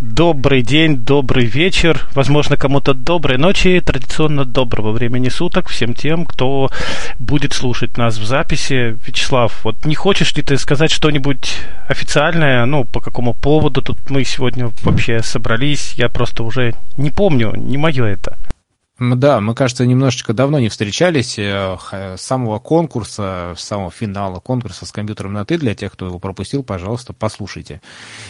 Добрый день, добрый вечер, возможно, кому-то доброй ночи, традиционно доброго времени суток всем тем, кто будет слушать нас в записи. Вячеслав, вот не хочешь ли ты сказать что-нибудь официальное, ну, по какому поводу тут мы сегодня вообще собрались, я просто уже не помню, не мое это. Да, мы, кажется, немножечко давно не встречались. С самого конкурса, с самого финала конкурса с компьютером на «ты», для тех, кто его пропустил, пожалуйста, послушайте.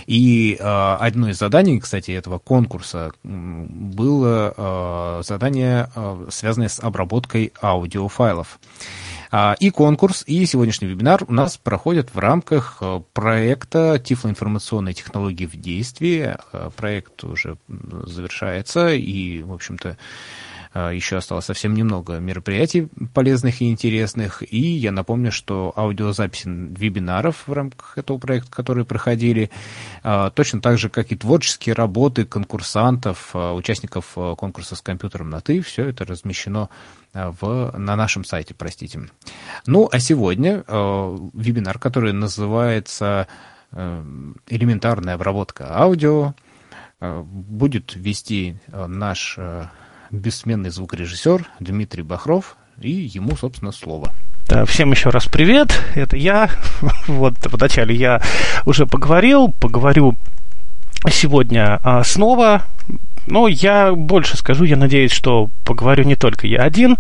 И одно из заданий, кстати, этого конкурса было задание, связанное с обработкой аудиофайлов. И конкурс, и сегодняшний вебинар у нас проходят в рамках проекта «Тифлоинформационные технологии в действии». Проект уже завершается, и, в общем-то, еще осталось совсем немного мероприятий полезных и интересных. И я напомню, что аудиозаписи вебинаров в рамках этого проекта, которые проходили, точно так же, как и творческие работы конкурсантов, участников конкурса с компьютером на «ты», все это размещено на нашем сайте, простите. Ну, а сегодня вебинар, который называется «Элементарная обработка аудио», будет вести наш бессменный звукорежиссер Дмитрий Бахров, и ему, собственно, слово. Да, всем еще раз привет, это я. Вот вначале я уже поговорю сегодня снова. Но я больше скажу, я надеюсь, что поговорю не только я один.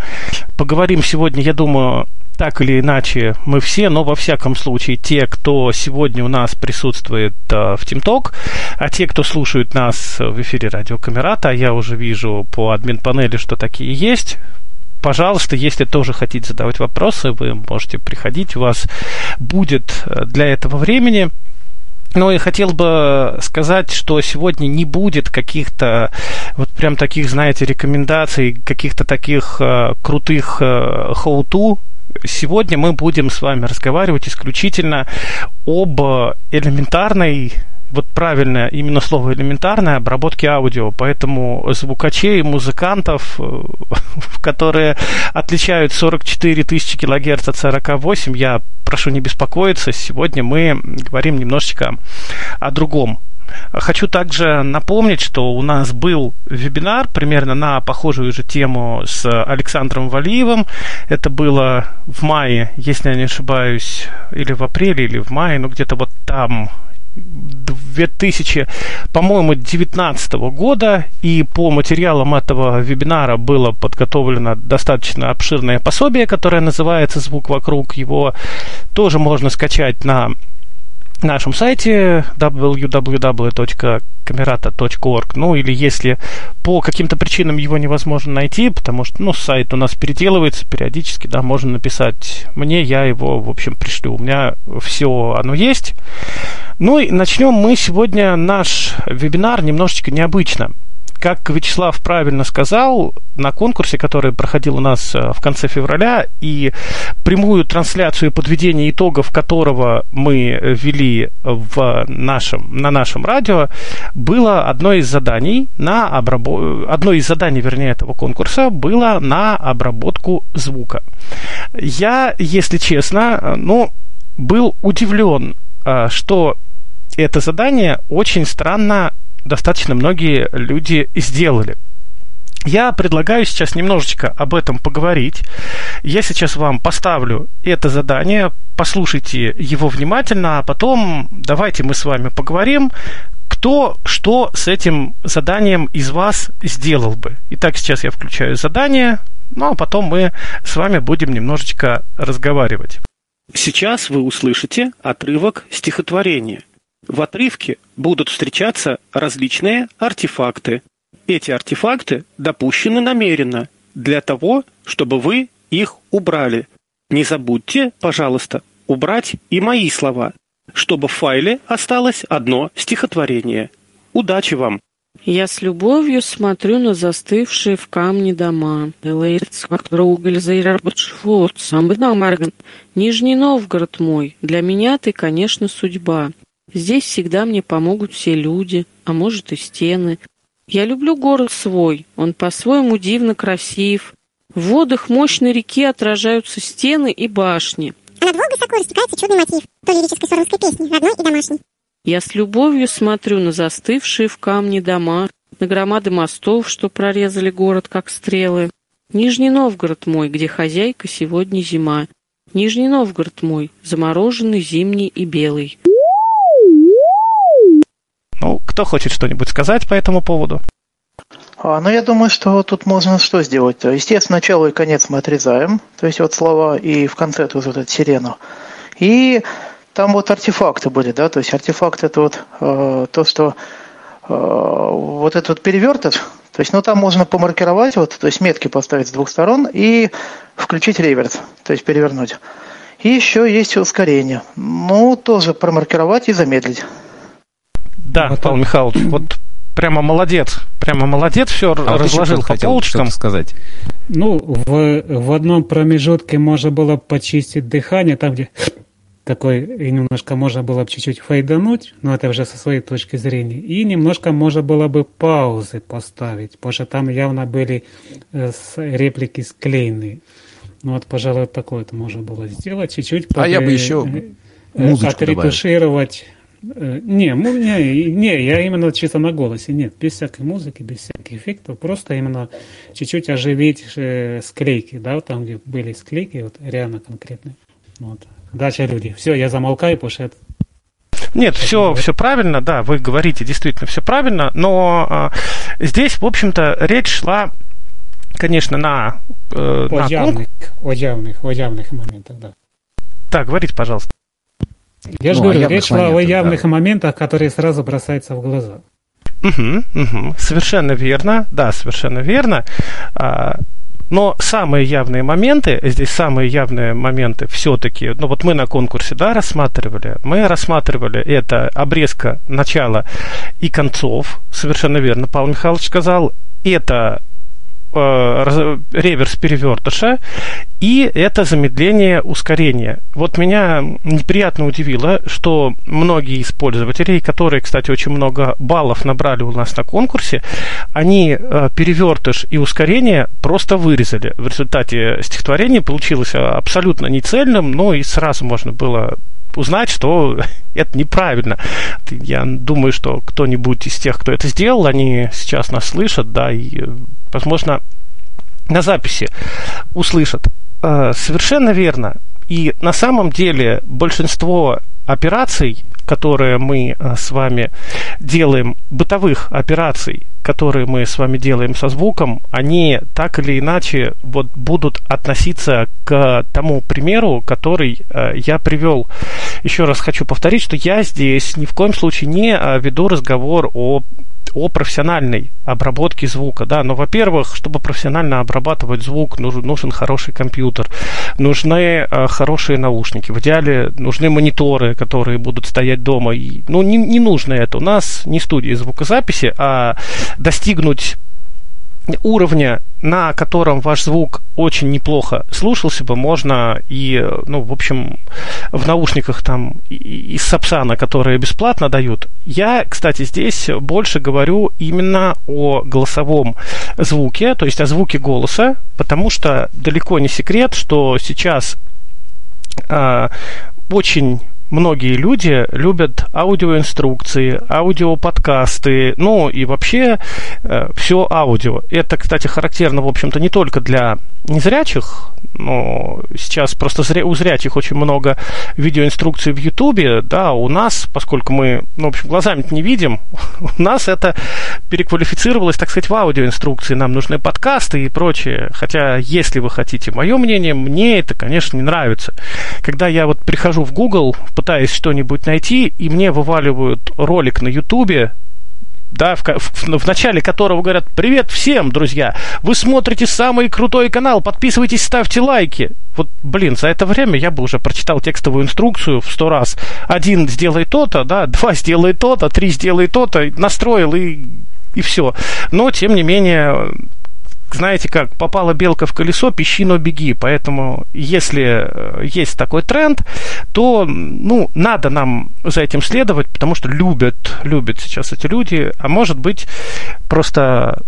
Поговорим сегодня, я думаю, так или иначе мы все, но во всяком случае те, кто сегодня у нас присутствует в TeamTalk, а те, кто слушают нас в эфире радио Камерата, а я уже вижу по админ-панели, что такие есть. Пожалуйста, если тоже хотите задавать вопросы, вы можете приходить, у вас будет для этого времени. Ну и хотел бы сказать, что сегодня не будет каких-то вот прям таких, знаете, рекомендаций, каких-то таких крутых how-to. Сегодня мы будем с вами разговаривать исключительно об элементарной, вот правильное именно слово «элементарное» обработки аудио. Поэтому звукачей, музыкантов, которые отличают 44 тысячи килогерц от 48, я прошу не беспокоиться, сегодня мы говорим немножечко о другом. Хочу также напомнить, что у нас был вебинар примерно на похожую же тему с Александром Валиевым. Это было в мае, если я не ошибаюсь, или в апреле, или в мае, ну где-то вот там 2000, по-моему, 2019 года, и по материалам этого вебинара было подготовлено достаточно обширное пособие, которое называется «Звук вокруг». Его тоже можно скачать на нашем сайте www.camerata.org. Ну или если по каким-то причинам его невозможно найти, потому что, ну, сайт у нас переделывается периодически, да, можно написать мне, я его, в общем, пришлю. У меня все оно есть. Ну и начнем мы сегодня наш вебинар немножечко необычно. Как Вячеслав правильно сказал, на конкурсе, который проходил у нас в конце февраля, и прямую трансляцию подведения итогов которого мы вели на нашем радио, было одно из заданий этого конкурса было на обработку звука. Я, если честно, был удивлен, что это задание очень странно достаточно многие люди сделали. Я предлагаю сейчас немножечко об этом поговорить. Я сейчас вам поставлю это задание, послушайте его внимательно, а потом давайте мы с вами поговорим, кто что с этим заданием из вас сделал бы. Итак, сейчас я включаю задание, а потом мы с вами будем немножечко разговаривать. Сейчас вы услышите отрывок стихотворения. В отрывке будут встречаться различные артефакты. Эти артефакты допущены намеренно для того, чтобы вы их убрали. Не забудьте, пожалуйста, убрать и мои слова, чтобы в файле осталось одно стихотворение. Удачи вам! Я с любовью смотрю на застывшие в камне дома. Нижний Новгород мой, для меня ты, конечно, судьба. Здесь всегда мне помогут все люди, а может и стены. Я люблю город свой, он по-своему дивно красив. В водах мощной реки отражаются стены и башни. Над Волгой высоко растекается чудный мотив, то лирической саровской песни, родной и домашней. Я с любовью смотрю на застывшие в камне дома, на громады мостов, что прорезали город, как стрелы. Нижний Новгород мой, где хозяйка сегодня зима. Нижний Новгород мой, замороженный, зимний и белый. Ну, кто хочет что-нибудь сказать по этому поводу? Ну, я думаю, что тут можно что сделать. Естественно, начало и конец мы отрезаем, то есть вот слова и в конце тоже вот эту сирену. И там вот артефакты были, да, то есть артефакт это вот то, что вот этот вот перевертыш, то есть, ну, там можно помаркировать, вот, то есть метки поставить с двух сторон и включить реверс, то есть перевернуть. И еще есть ускорение, ну, тоже промаркировать и замедлить. Да, вот Павел Михайлович, вот... Прямо молодец, все разложил по полочкам. Сказать. Ну, в одном промежутке можно было почистить дыхание, там, где такой, и немножко можно было бы чуть-чуть фейдануть, но это уже со своей точки зрения, и немножко можно было бы паузы поставить, потому что там явно были реплики склеены. Ну вот, пожалуй, такое-то можно было сделать, чуть-чуть я бы еще отретушировать. Не, я именно чисто на голосе, нет, без всякой музыки, без всяких эффектов, просто именно чуть-чуть оживить склейки, да, вот там, где были склейки, вот реально конкретные. Вот. Дальше люди. Все, я замолкаю, потому что это... Нет, все правильно, да, вы говорите действительно все правильно, но здесь, в общем-то, речь шла, конечно, о явных моментах, да. Так, говорите, пожалуйста. Я же говорю, речь шла о явных моментах, которые сразу бросаются в глаза. Совершенно верно, да, совершенно верно. Но самые явные моменты все-таки, ну вот мы на конкурсе, да, рассматривали это обрезка начала и концов, совершенно верно, Павел Михайлович сказал, это реверс перевертыша, и это замедление ускорения. Вот меня неприятно удивило, что многие из пользователей, которые, кстати, очень много баллов набрали у нас на конкурсе, они перевертыш и ускорение просто вырезали. В результате стихотворение получилось абсолютно нецельным, но и сразу можно было узнать, что это неправильно. Я думаю, что кто-нибудь из тех, кто это сделал, они сейчас нас слышат, да, и, возможно, на записи услышат. Совершенно верно. И на самом деле большинство операций, которые мы с вами делаем, бытовых операций, которые мы с вами делаем со звуком, они так или иначе вот будут относиться к тому примеру, который я привел. Еще раз хочу повторить, что я здесь ни в коем случае не веду разговор о профессиональной обработке звука, да, но, во-первых, чтобы профессионально обрабатывать звук, нужен хороший компьютер, нужны хорошие наушники, в идеале нужны мониторы, которые будут стоять дома, и, ну, не нужно это, у нас не студия звукозаписи, а достигнуть уровня, на котором ваш звук очень неплохо слушался бы, можно и, ну, в общем, в наушниках там из Сапсана, которые бесплатно дают. Я, кстати, здесь больше говорю именно о голосовом звуке, то есть о звуке голоса, потому что далеко не секрет, что сейчас очень... многие люди любят аудиоинструкции, аудиоподкасты, ну и вообще все аудио. Это, кстати, характерно, в общем-то, не только для незрячих, но сейчас просто у зрячих очень много видеоинструкций в Ютубе, да, у нас, поскольку мы, ну, в общем, глазами-то не видим, у нас это переквалифицировалось, так сказать, в аудиоинструкции, нам нужны подкасты и прочее, хотя, если вы хотите мое мнение, мне это, конечно, не нравится. Когда я вот прихожу в Google, пытаясь что-нибудь найти, и мне вываливают ролик на Ютубе, да, в начале которого говорят: «Привет всем, друзья! Вы смотрите самый крутой канал, подписывайтесь, ставьте лайки». Вот, блин, за это время я бы уже прочитал текстовую инструкцию в 100 раз. 1 сделай то-то, да, 2 сделай то-то, 3 сделай то-то, настроил и все. Но, тем не менее... Знаете как, попала белка в колесо, пищи, но беги. Поэтому, если есть такой тренд, то, ну, надо нам за этим следовать, потому что любят сейчас эти люди. А может быть, просто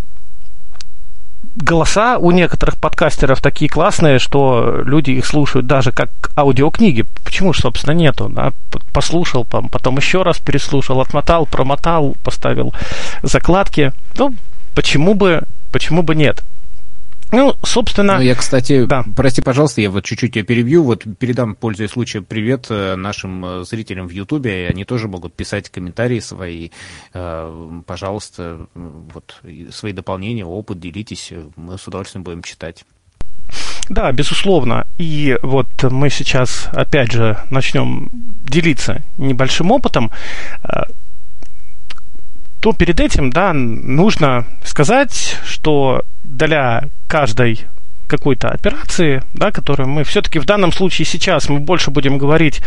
голоса у некоторых подкастеров такие классные, что люди их слушают даже как аудиокниги. Почему же, собственно, нету? Да? Послушал, потом еще раз переслушал, отмотал, промотал, поставил закладки. Ну, почему бы нет? Ну, собственно... Ну, я, кстати, да. Прости, пожалуйста, я вот чуть-чуть тебя перебью, вот передам, пользуясь случаем, привет нашим зрителям в Ютубе, они тоже могут писать комментарии свои, пожалуйста, вот свои дополнения, опыт, делитесь, мы с удовольствием будем читать. Да, безусловно, и вот мы сейчас, опять же, начнем делиться небольшим опытом. То перед этим, да, нужно сказать, что для каждой какой-то операции, да, которую мы все-таки в данном случае сейчас мы больше будем говорить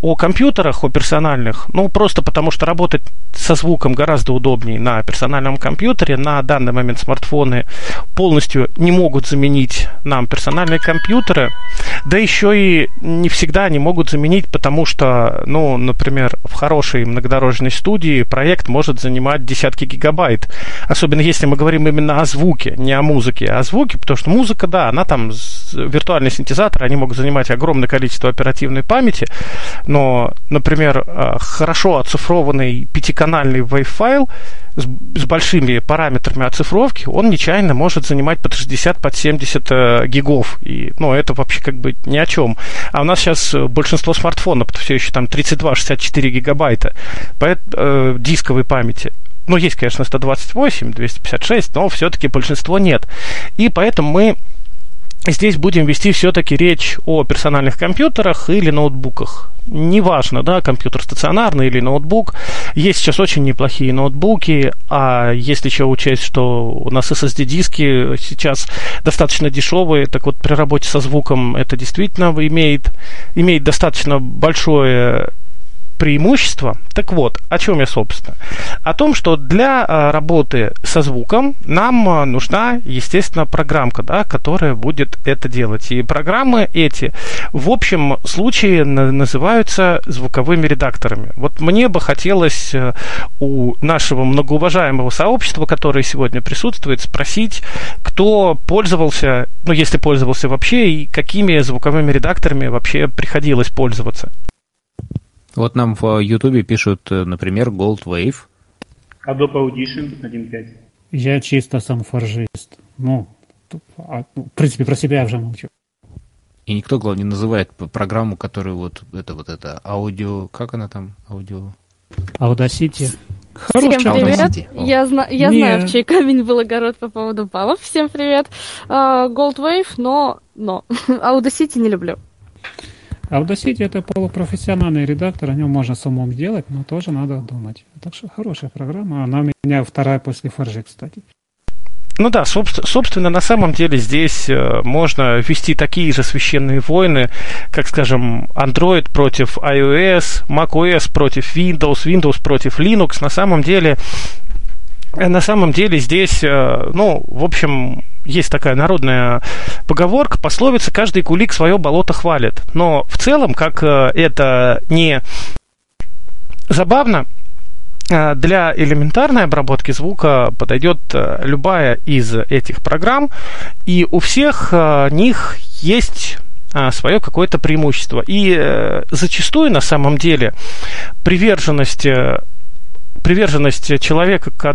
о компьютерах, о персональных, ну, просто потому что работать со звуком гораздо удобнее на персональном компьютере. На данный момент смартфоны полностью не могут заменить нам персональные компьютеры, да еще и не всегда они могут заменить, потому что, ну, например, в хорошей многодорожной студии проект может занимать десятки гигабайт, особенно если мы говорим именно о звуке, не о музыке, а о звуке, потому что музыка, да, она там, виртуальные синтезаторы, они могут занимать огромное количество оперативной памяти, но, например, хорошо оцифрованный пятиканальный WAV-файл с большими параметрами оцифровки, он нечаянно может занимать под 60, под 70 гигов. И, ну, это вообще как бы ни о чем. А у нас сейчас большинство смартфонов все еще там 32-64 гигабайта дисковой памяти. Ну, есть, конечно, 128, 256, но все-таки большинство нет. И поэтому мы здесь будем вести все-таки речь о персональных компьютерах или ноутбуках. Неважно, да, компьютер стационарный или ноутбук. Есть сейчас очень неплохие ноутбуки, а если еще учесть, что у нас SSD-диски сейчас достаточно дешевые, так вот при работе со звуком это действительно имеет достаточно большое преимущество. Так вот, о чем я, собственно? О том, что для работы со звуком нам нужна, естественно, программка, да, которая будет это делать. И программы эти, в общем случае, называются звуковыми редакторами. Вот мне бы хотелось у нашего многоуважаемого сообщества, которое сегодня присутствует, спросить, кто пользовался, ну, если пользовался вообще, и какими звуковыми редакторами вообще приходилось пользоваться. Вот нам в Ютубе пишут, например, Gold Wave. Adobe Audition 1.5. Я чисто сам фаржист. Ну, в принципе, про себя уже молчу. И никто, главное, не называет программу, которую вот это аудио... Как она там? Аудио... Audacity. Всем привет. Я знаю, в чей камень был огород по поводу баллов. Всем привет. Gold Wave, но. Audacity не люблю. Audacity — это полупрофессиональный редактор, о нем можно самому делать, но тоже надо думать. Так что хорошая программа, она у меня вторая после Forge, кстати. Ну да, собственно, на самом деле здесь можно вести такие же священные войны, как, скажем, Android против iOS, macOS против Windows, Windows против Linux. На самом деле здесь, ну, в общем... Есть такая народная поговорка, пословица: каждый кулик свое болото хвалит. Но в целом, как это не забавно, для элементарной обработки звука подойдет любая из этих программ, и у всех них есть свое какое-то преимущество. И зачастую, на самом деле, приверженность человека к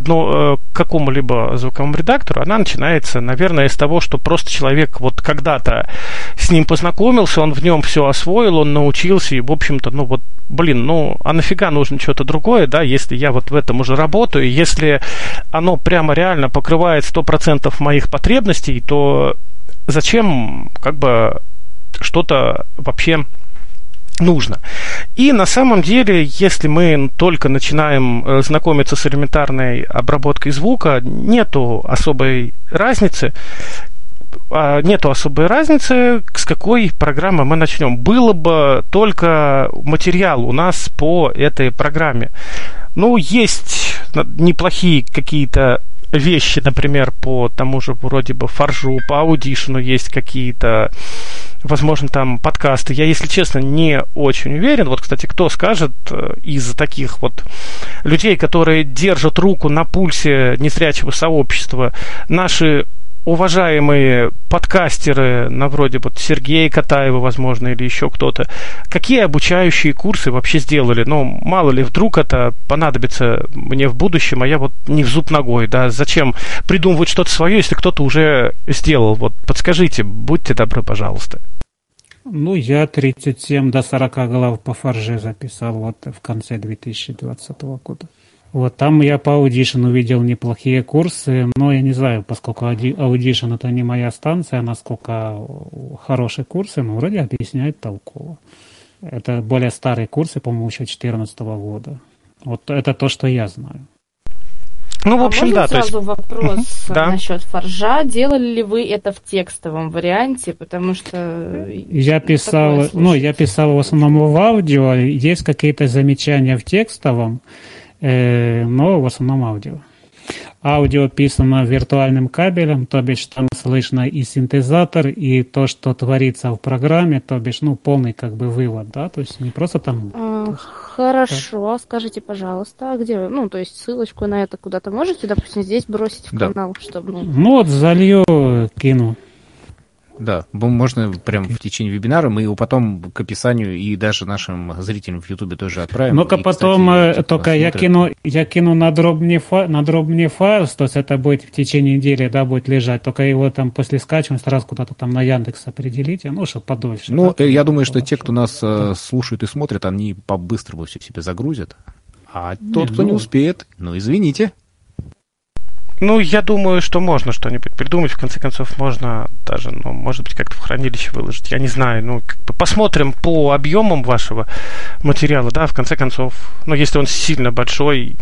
какому-либо звуковому редактору, она начинается, наверное, с того, что просто человек вот когда-то с ним познакомился, он в нем все освоил, он научился, и, в общем-то, ну вот, блин, ну, а нафига нужно что-то другое, да, если я вот в этом уже работаю, если оно прямо реально покрывает 100% моих потребностей, то зачем, как бы, что-то вообще... нужно. И на самом деле, если мы только начинаем знакомиться с элементарной обработкой звука, нету особой разницы, с какой программы мы начнем. Было бы только материал у нас по этой программе. Ну, есть неплохие какие-то вещи, например, по тому же вроде бы Фаржу, по Аудишну есть какие-то, возможно, там подкасты. Я, если честно, не очень уверен. Вот, кстати, кто скажет из таких вот людей, которые держат руку на пульсе незрячего сообщества, наши уважаемые подкастеры, на вроде вот Сергея Катаева, возможно, или еще кто-то, какие обучающие курсы вообще сделали? Ну, мало ли, вдруг это понадобится мне в будущем, а я вот не в зуб ногой, да, зачем придумывать что-то свое, если кто-то уже сделал? Вот подскажите, будьте добры, пожалуйста. Ну, я 37 до 40 глав по Фарже записал вот в конце 2020 года. Вот там я по Audition увидел неплохие курсы, но я не знаю, поскольку Audition это не моя станция, насколько хорошие курсы, но вроде объясняют толково. Это более старые курсы, по-моему, еще 2014 года. Вот это то, что я знаю. Ну, в общем, да. Сразу вопрос насчет Форжа. Делали ли вы это в текстовом варианте? Потому что я писал в основном в аудио. Есть какие-то замечания в текстовом, но в основном аудио. Аудио писано виртуальным кабелем, то бишь там слышно и синтезатор, и то, что творится в программе, то бишь, ну, полный как бы вывод, да, то есть не просто там... Хорошо, скажите, пожалуйста, а где, ну, то есть ссылочку на это куда-то можете, допустим, здесь бросить в канал, чтобы... Ну, вот залью, кину. Да, можно прям в течение вебинара, мы его потом к описанию и даже нашим зрителям в Ютубе тоже отправим. Ну-ка потом, кстати, только я кину надробный файл, то есть это будет в течение недели, да, будет лежать, только его там после скачивания сразу куда-то там на Яндекс определите, ну, чтобы подольше. Ну, да, я думаю, что те, кто нас слушают и смотрят, они по-быстрому все себе загрузят, а тот, кто не успеет, ну, извините. Ну, я думаю, что можно что-нибудь придумать. В конце концов, можно даже, ну, может быть, как-то в хранилище выложить. Я не знаю. Ну, как бы посмотрим по объемам вашего материала, да, в конце концов. Ну, если он сильно большой,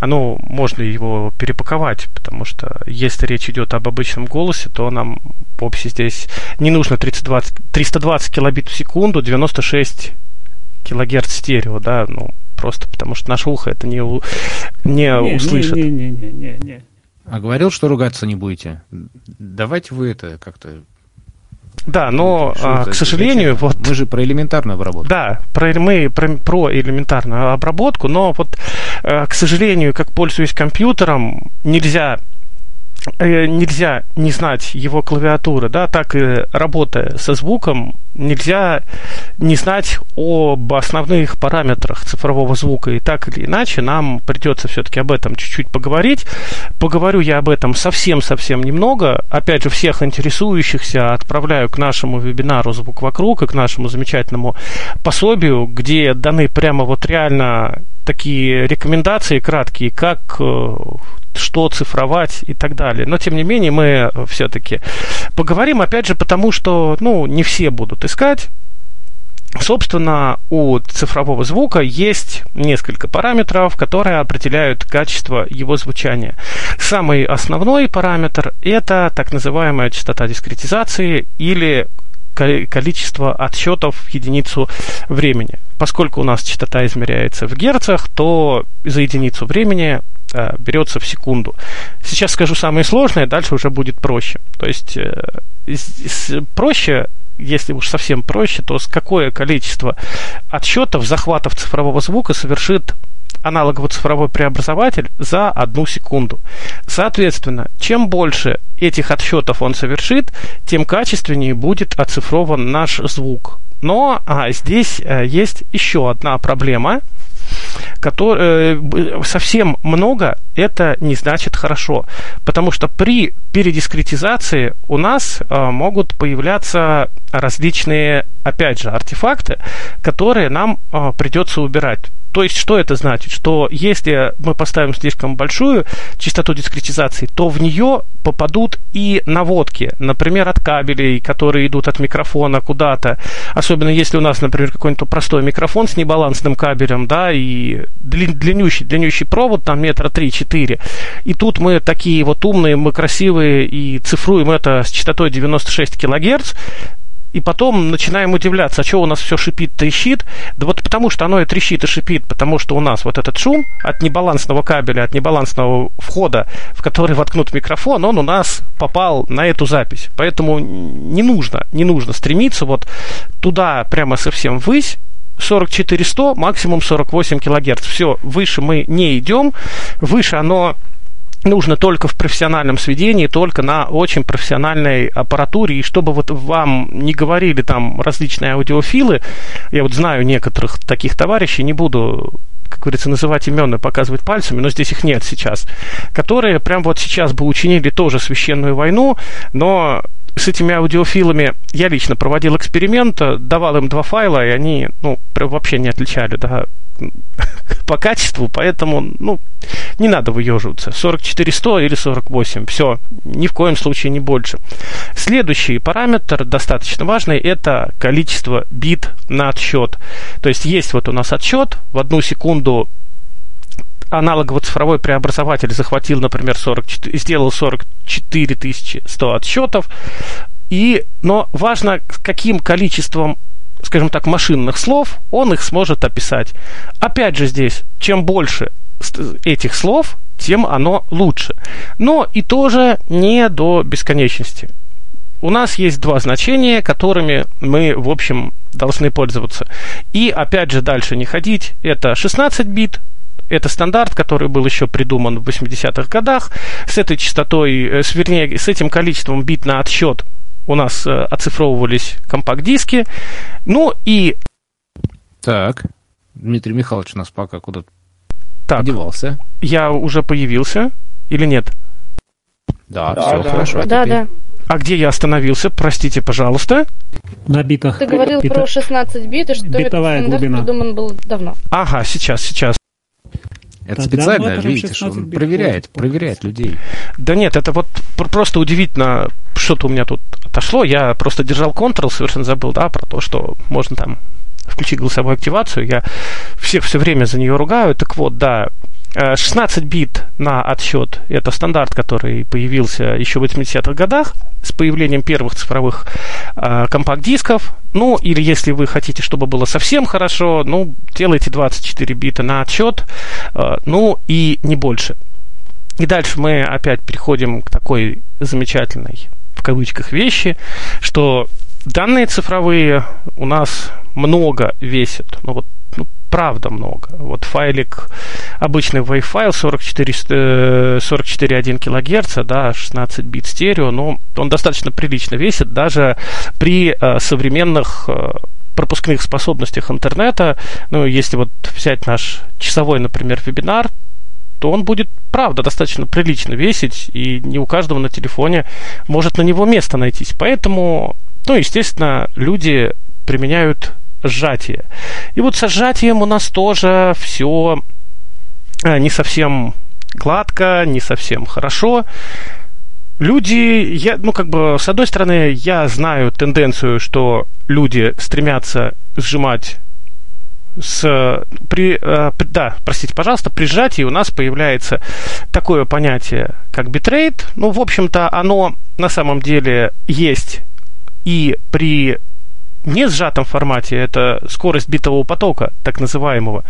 оно можно его перепаковать, потому что если речь идет об обычном голосе, то нам вовсе здесь не нужно 320 килобит в секунду, 96 килогерц стерео, да, ну, просто потому что наше ухо это не услышит. А говорил, что ругаться не будете. Давайте вы это как-то... Да, но, к сожалению... Вот, мы же про элементарную обработку. Да, мы про элементарную обработку, но вот, к сожалению, как пользуюсь компьютером, нельзя не знать его клавиатуры, да, так и работая со звуком, нельзя не знать об основных параметрах цифрового звука, и так или иначе нам придется все-таки об этом чуть-чуть поговорить. Поговорю я об этом совсем-совсем немного. Опять же, всех интересующихся отправляю к нашему вебинару «Звук вокруг» и к нашему замечательному пособию, где даны прямо вот реально такие рекомендации краткие, как... что цифровать и так далее. Но, тем не менее, мы все-таки поговорим, опять же, потому что, ну, не все будут искать. Собственно, у цифрового звука есть несколько параметров, которые определяют качество его звучания. Самый основной параметр – это так называемая частота дискретизации или количество отсчетов в единицу времени. Поскольку у нас частота измеряется в герцах, то за единицу времени берется в секунду. Сейчас скажу самое сложное, дальше уже будет проще. То есть проще, если уж совсем проще, то какое количество отсчетов, захватов цифрового звука совершит аналогово-цифровой преобразователь за одну секунду. Соответственно, чем больше этих отсчетов он совершит, тем качественнее будет оцифрован наш звук. Но здесь есть еще одна проблема, которая совсем много, это не значит хорошо, потому что при передискретизации у нас могут появляться различные, опять же, артефакты, которые нам придется убирать. То есть, что это значит? Что если мы поставим слишком большую частоту дискретизации, то в нее попадут и наводки, например, от кабелей, которые идут от микрофона куда-то. Особенно если у нас, например, какой-нибудь простой микрофон с небалансным кабелем, да, и длиннющий провод, там метра 3-4. И тут мы такие вот умные, мы красивые и цифруем это с частотой 96 килогерц. И потом начинаем удивляться, а что у нас все шипит, трещит? Да вот потому, что оно и трещит, и шипит, потому что у нас вот этот шум от небалансного кабеля, от небалансного входа, в который воткнут микрофон, он у нас попал на эту запись. Поэтому не нужно стремиться вот туда прямо совсем ввысь, 44-100, максимум 48 килогерц. Все, выше мы не идем, выше оно... нужно только в профессиональном сведении, только на очень профессиональной аппаратуре. И чтобы вот вам не говорили там различные аудиофилы, я вот знаю некоторых таких товарищей, не буду, как говорится, называть имена, показывать пальцами, но здесь их нет сейчас, которые прям вот сейчас бы учинили тоже священную войну, но с этими аудиофилами я лично проводил эксперимент, давал им два файла, и они, прям вообще не отличали, да, по качеству, поэтому, не надо выеживаться. 44-100 или 48, все, ни в коем случае не больше. Следующий параметр, достаточно важный, это количество бит на отсчет. То есть, есть вот у нас отсчет, в одну секунду аналогово-цифровой преобразователь захватил, например, сделал 44 100 отсчетов, но важно, с каким количеством, скажем так, машинных слов он их сможет описать. Опять же здесь, чем больше этих слов, тем оно лучше. Но и тоже не до бесконечности. У нас есть два значения, которыми мы, в общем, должны пользоваться. И опять же дальше не ходить. Это 16 бит. Это стандарт, который был еще придуман в 80-х годах. С этой частотой, с этим количеством бит на отсчет у нас оцифровывались компакт-диски. Так, Дмитрий Михайлович у нас пока куда-то подевался. Я уже появился или нет? Да, все хорошо. Да. А где я остановился? Простите, пожалуйста. На битах. Ты говорил про 16 бит, и что битовая этот стандарт глубина придуман был давно. Ага, сейчас. Это специально, видите, что он проверяет людей. Да нет, это вот просто удивительно, что-то у меня тут отошло. Я просто держал Ctrl, совершенно забыл, да, про то, что можно там включить голосовую активацию. Я всех все время за нее ругаю. Так вот, да, 16 бит на отсчет – это стандарт, который появился еще в 80-х годах с появлением первых цифровых компакт-дисков. Или если вы хотите, чтобы было совсем хорошо, делайте 24 бита на отсчет, и не больше. И дальше мы опять переходим к такой замечательной, в кавычках, вещи, что данные цифровые у нас много весят. Правда много. Вот файлик, обычный WAV файл 44,1 кГц, да, 16 бит стерео, но он достаточно прилично весит, даже при современных пропускных способностях интернета. Если вот взять наш часовой, например, вебинар, то он будет, правда, достаточно прилично весить, и не у каждого на телефоне может на него место найтись. Поэтому, естественно, люди применяют сжатие. И вот со сжатием у нас тоже все не совсем гладко, не совсем хорошо. Люди, с одной стороны, я знаю тенденцию, что люди стремятся сжимать при сжатии у нас появляется такое понятие, как битрейт. В общем-то, оно на самом деле есть и при не сжатом формате, это скорость битового потока, так называемого.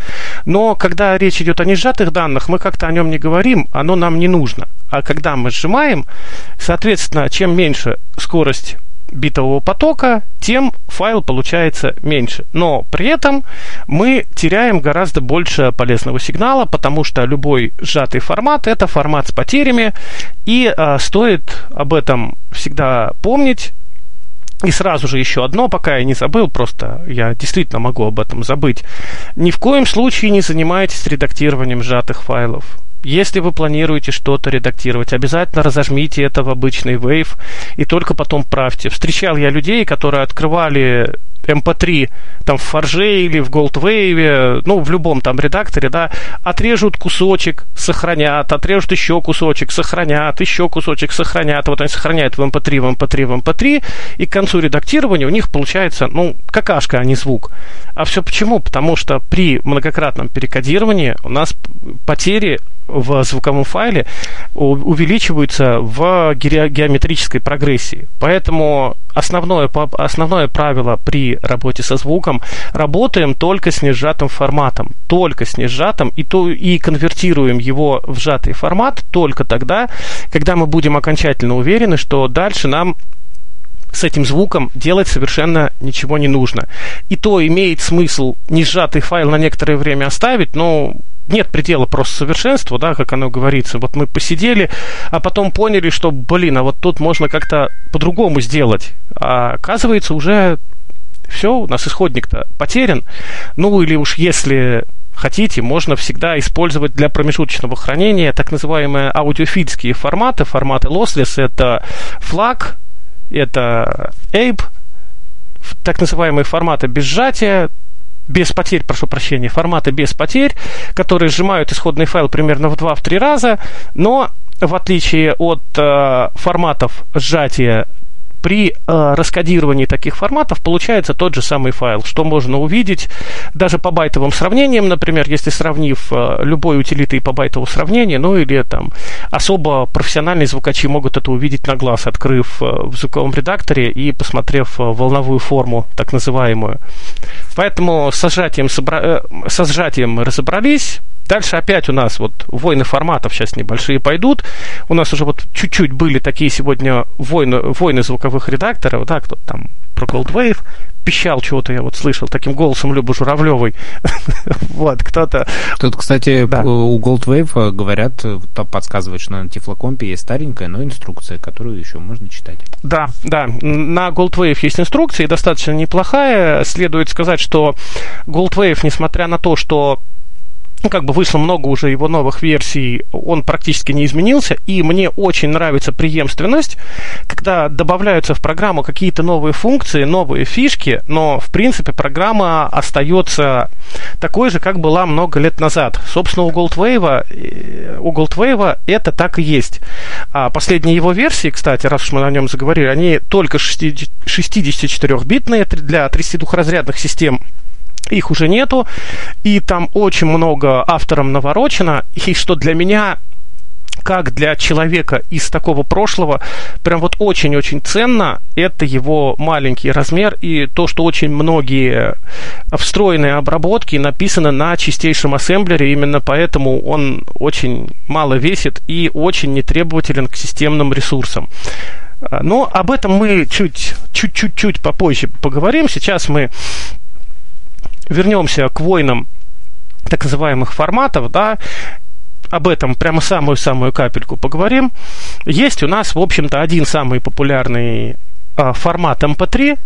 Но когда речь идет о несжатых данных, мы как-то о нем не говорим, оно нам не нужно. А когда мы сжимаем, соответственно, чем меньше скорость битового потока, тем файл получается меньше. Но при этом мы теряем гораздо больше полезного сигнала, потому что любой сжатый формат – это формат с потерями, и стоит об этом всегда помнить. И сразу же еще одно, пока я не забыл, просто я действительно могу об этом забыть. Ни в коем случае не занимайтесь редактированием сжатых файлов. Если вы планируете что-то редактировать, обязательно разожмите это в обычный WAV и только потом правьте. Встречал я людей, которые открывали mp3 там в Фарже или в Gold Wave, в любом там редакторе, да, отрежут кусочек, сохранят, отрежут еще кусочек, сохранят, еще кусочек, сохранят. Вот они сохраняют в mp3, в mp3, в mp3, и к концу редактирования у них получается, какашка, а не звук. А все почему? Потому что при многократном перекодировании у нас потери в звуковом файле увеличиваются в геометрической прогрессии. Поэтому основное правило при работе со звуком – работаем только с несжатым форматом. Только с несжатым, и конвертируем его в сжатый формат только тогда, когда мы будем окончательно уверены, что дальше нам с этим звуком делать совершенно ничего не нужно. И то имеет смысл несжатый файл на некоторое время оставить, но нет предела просто совершенству, да, как оно говорится. Вот мы посидели, а потом поняли, что, блин, а вот тут можно как-то по-другому сделать. А оказывается, уже все, у нас исходник-то потерян. Ну, или уж если хотите, можно всегда использовать для промежуточного хранения так называемые аудиофильские форматы. Форматы lossless — это FLAC, это APE, так называемые форматы без сжатия, без потерь, прошу прощения, форматы без потерь, которые сжимают исходный файл примерно в 2-3 раза, но в отличие от форматов сжатия, при раскодировании таких форматов получается тот же самый файл, что можно увидеть даже по байтовым сравнениям, например, если сравнив любой утилиты и по байтовому сравнению, ну или там особо профессиональные звукачи могут это увидеть на глаз, открыв в звуковом редакторе и посмотрев волновую форму, так называемую. Поэтому со сжатием разобрались. Дальше опять у нас вот войны форматов сейчас небольшие пойдут. У нас уже вот чуть-чуть были такие сегодня войны звуковых редакторов, да, кто-то там про Gold Wave пищал, чего-то я вот слышал таким голосом Любы Журавлевой. Вот, кто-то... Тут, кстати, да, у Gold Wave говорят, там подсказывают, что на Тифлокомпе есть старенькая, но инструкция, которую еще можно читать. Да, да, на Gold Wave есть инструкция, достаточно неплохая. Следует сказать, что Gold Wave, несмотря на то, что как бы вышло много уже его новых версий, он практически не изменился, и мне очень нравится преемственность, когда добавляются в программу какие-то новые функции, новые фишки, но, в принципе, программа остается такой же, как была много лет назад. Собственно, у Gold Wave это так и есть. А последние его версии, кстати, раз уж мы о нем заговорили, они только 64-битные для 32-разрядных систем. Их уже нету, и там очень много автором наворочено, и что для меня, как для человека из такого прошлого, прям вот очень-очень ценно, это его маленький размер и то, что очень многие встроенные обработки написаны на чистейшем ассемблере, именно поэтому он очень мало весит и очень нетребователен к системным ресурсам. Но об этом мы чуть-чуть попозже поговорим. Сейчас мы вернемся к войнам так называемых форматов, да, об этом прямо самую-самую капельку поговорим. Есть у нас, в общем-то, один самый популярный формат MP3.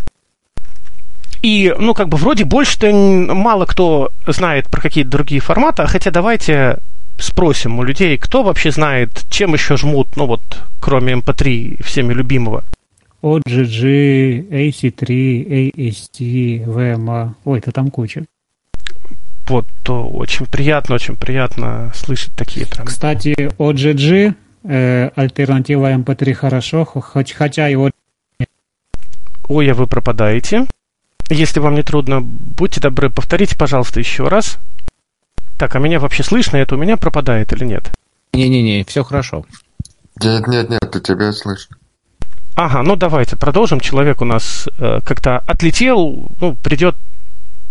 И, ну, как бы, вроде больше-то мало кто знает про какие-то другие форматы, хотя давайте спросим у людей, кто вообще знает, чем еще жмут, ну, вот, кроме MP3, всеми любимого. OGG, AC3, AST, WMA. Ой, это там куча. Вот, очень приятно слышать такие прям. Кстати, OGG, альтернатива MP3 хорошо, хотя и OGG. Ой, а вы пропадаете. Если вам не трудно, будьте добры, повторите, пожалуйста, еще раз. Так, а меня вообще слышно? Это у меня пропадает или нет? Не-не-не, все хорошо. Нет, у тебя слышно. Ага, ну давайте продолжим. Человек у нас как-то отлетел, ну, придет,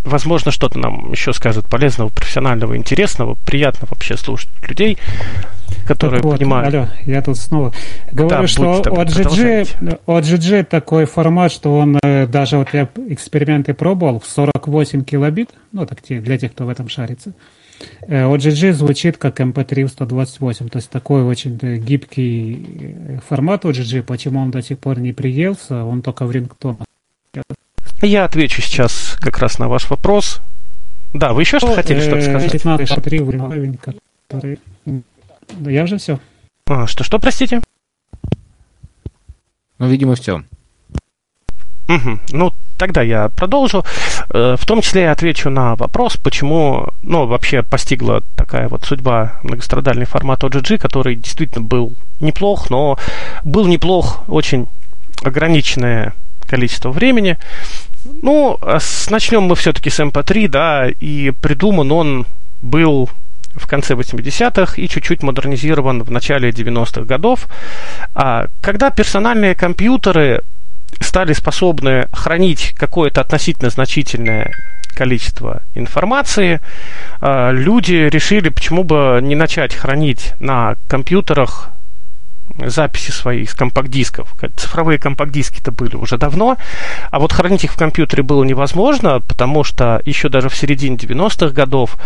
возможно, что-то нам еще скажет полезного, профессионального, интересного. Приятно вообще слушать людей, которые вот, понимают. Алло, я тут снова говорю, да, что OGG такой формат, что он даже вот я эксперименты пробовал в 48 килобит, ну, так для тех, кто в этом шарится. OGG звучит как MP3 128, то есть такой очень гибкий формат OGG. Почему он до сих пор не приелся? Он только в рингтонах. Я отвечу сейчас как раз на ваш вопрос. Да, вы еще что-то хотели что-то сказать? 15, который... Я уже все. Что, простите? Ну, видимо, все. Угу. Ну, тогда я продолжу. В том числе я отвечу на вопрос, почему, ну, вообще постигла такая вот судьба многострадальный формат OGG, который действительно был неплох, но был неплох очень ограниченное количество времени. Ну, начнем мы все-таки с MP3, да, и придуман он был в конце 80-х и чуть-чуть модернизирован в начале 90-х годов, когда персональные компьютеры стали способны хранить какое-то относительно значительное количество информации, люди решили, почему бы не начать хранить на компьютерах записи свои из компакт-дисков. Цифровые компакт-диски-то были уже давно, а вот хранить их в компьютере было невозможно, потому что еще даже в середине 90-х годов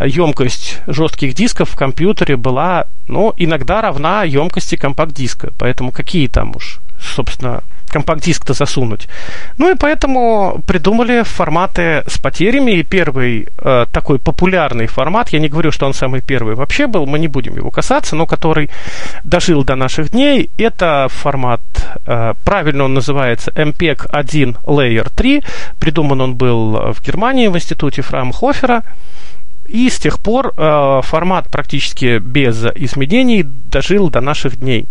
емкость жестких дисков в компьютере была, ну, иногда равна емкости компакт-диска, поэтому какие там уж, собственно, компакт-диск-то засунуть. Ну и поэтому придумали форматы с потерями. И первый такой популярный формат, я не говорю, что он самый первый вообще был, мы не будем его касаться, но который дожил до наших дней, это формат, правильно он называется MPEG-1 Layer 3. Придуман он был в Германии в институте Фраунхофера. И с тех пор формат практически без изменений дожил до наших дней.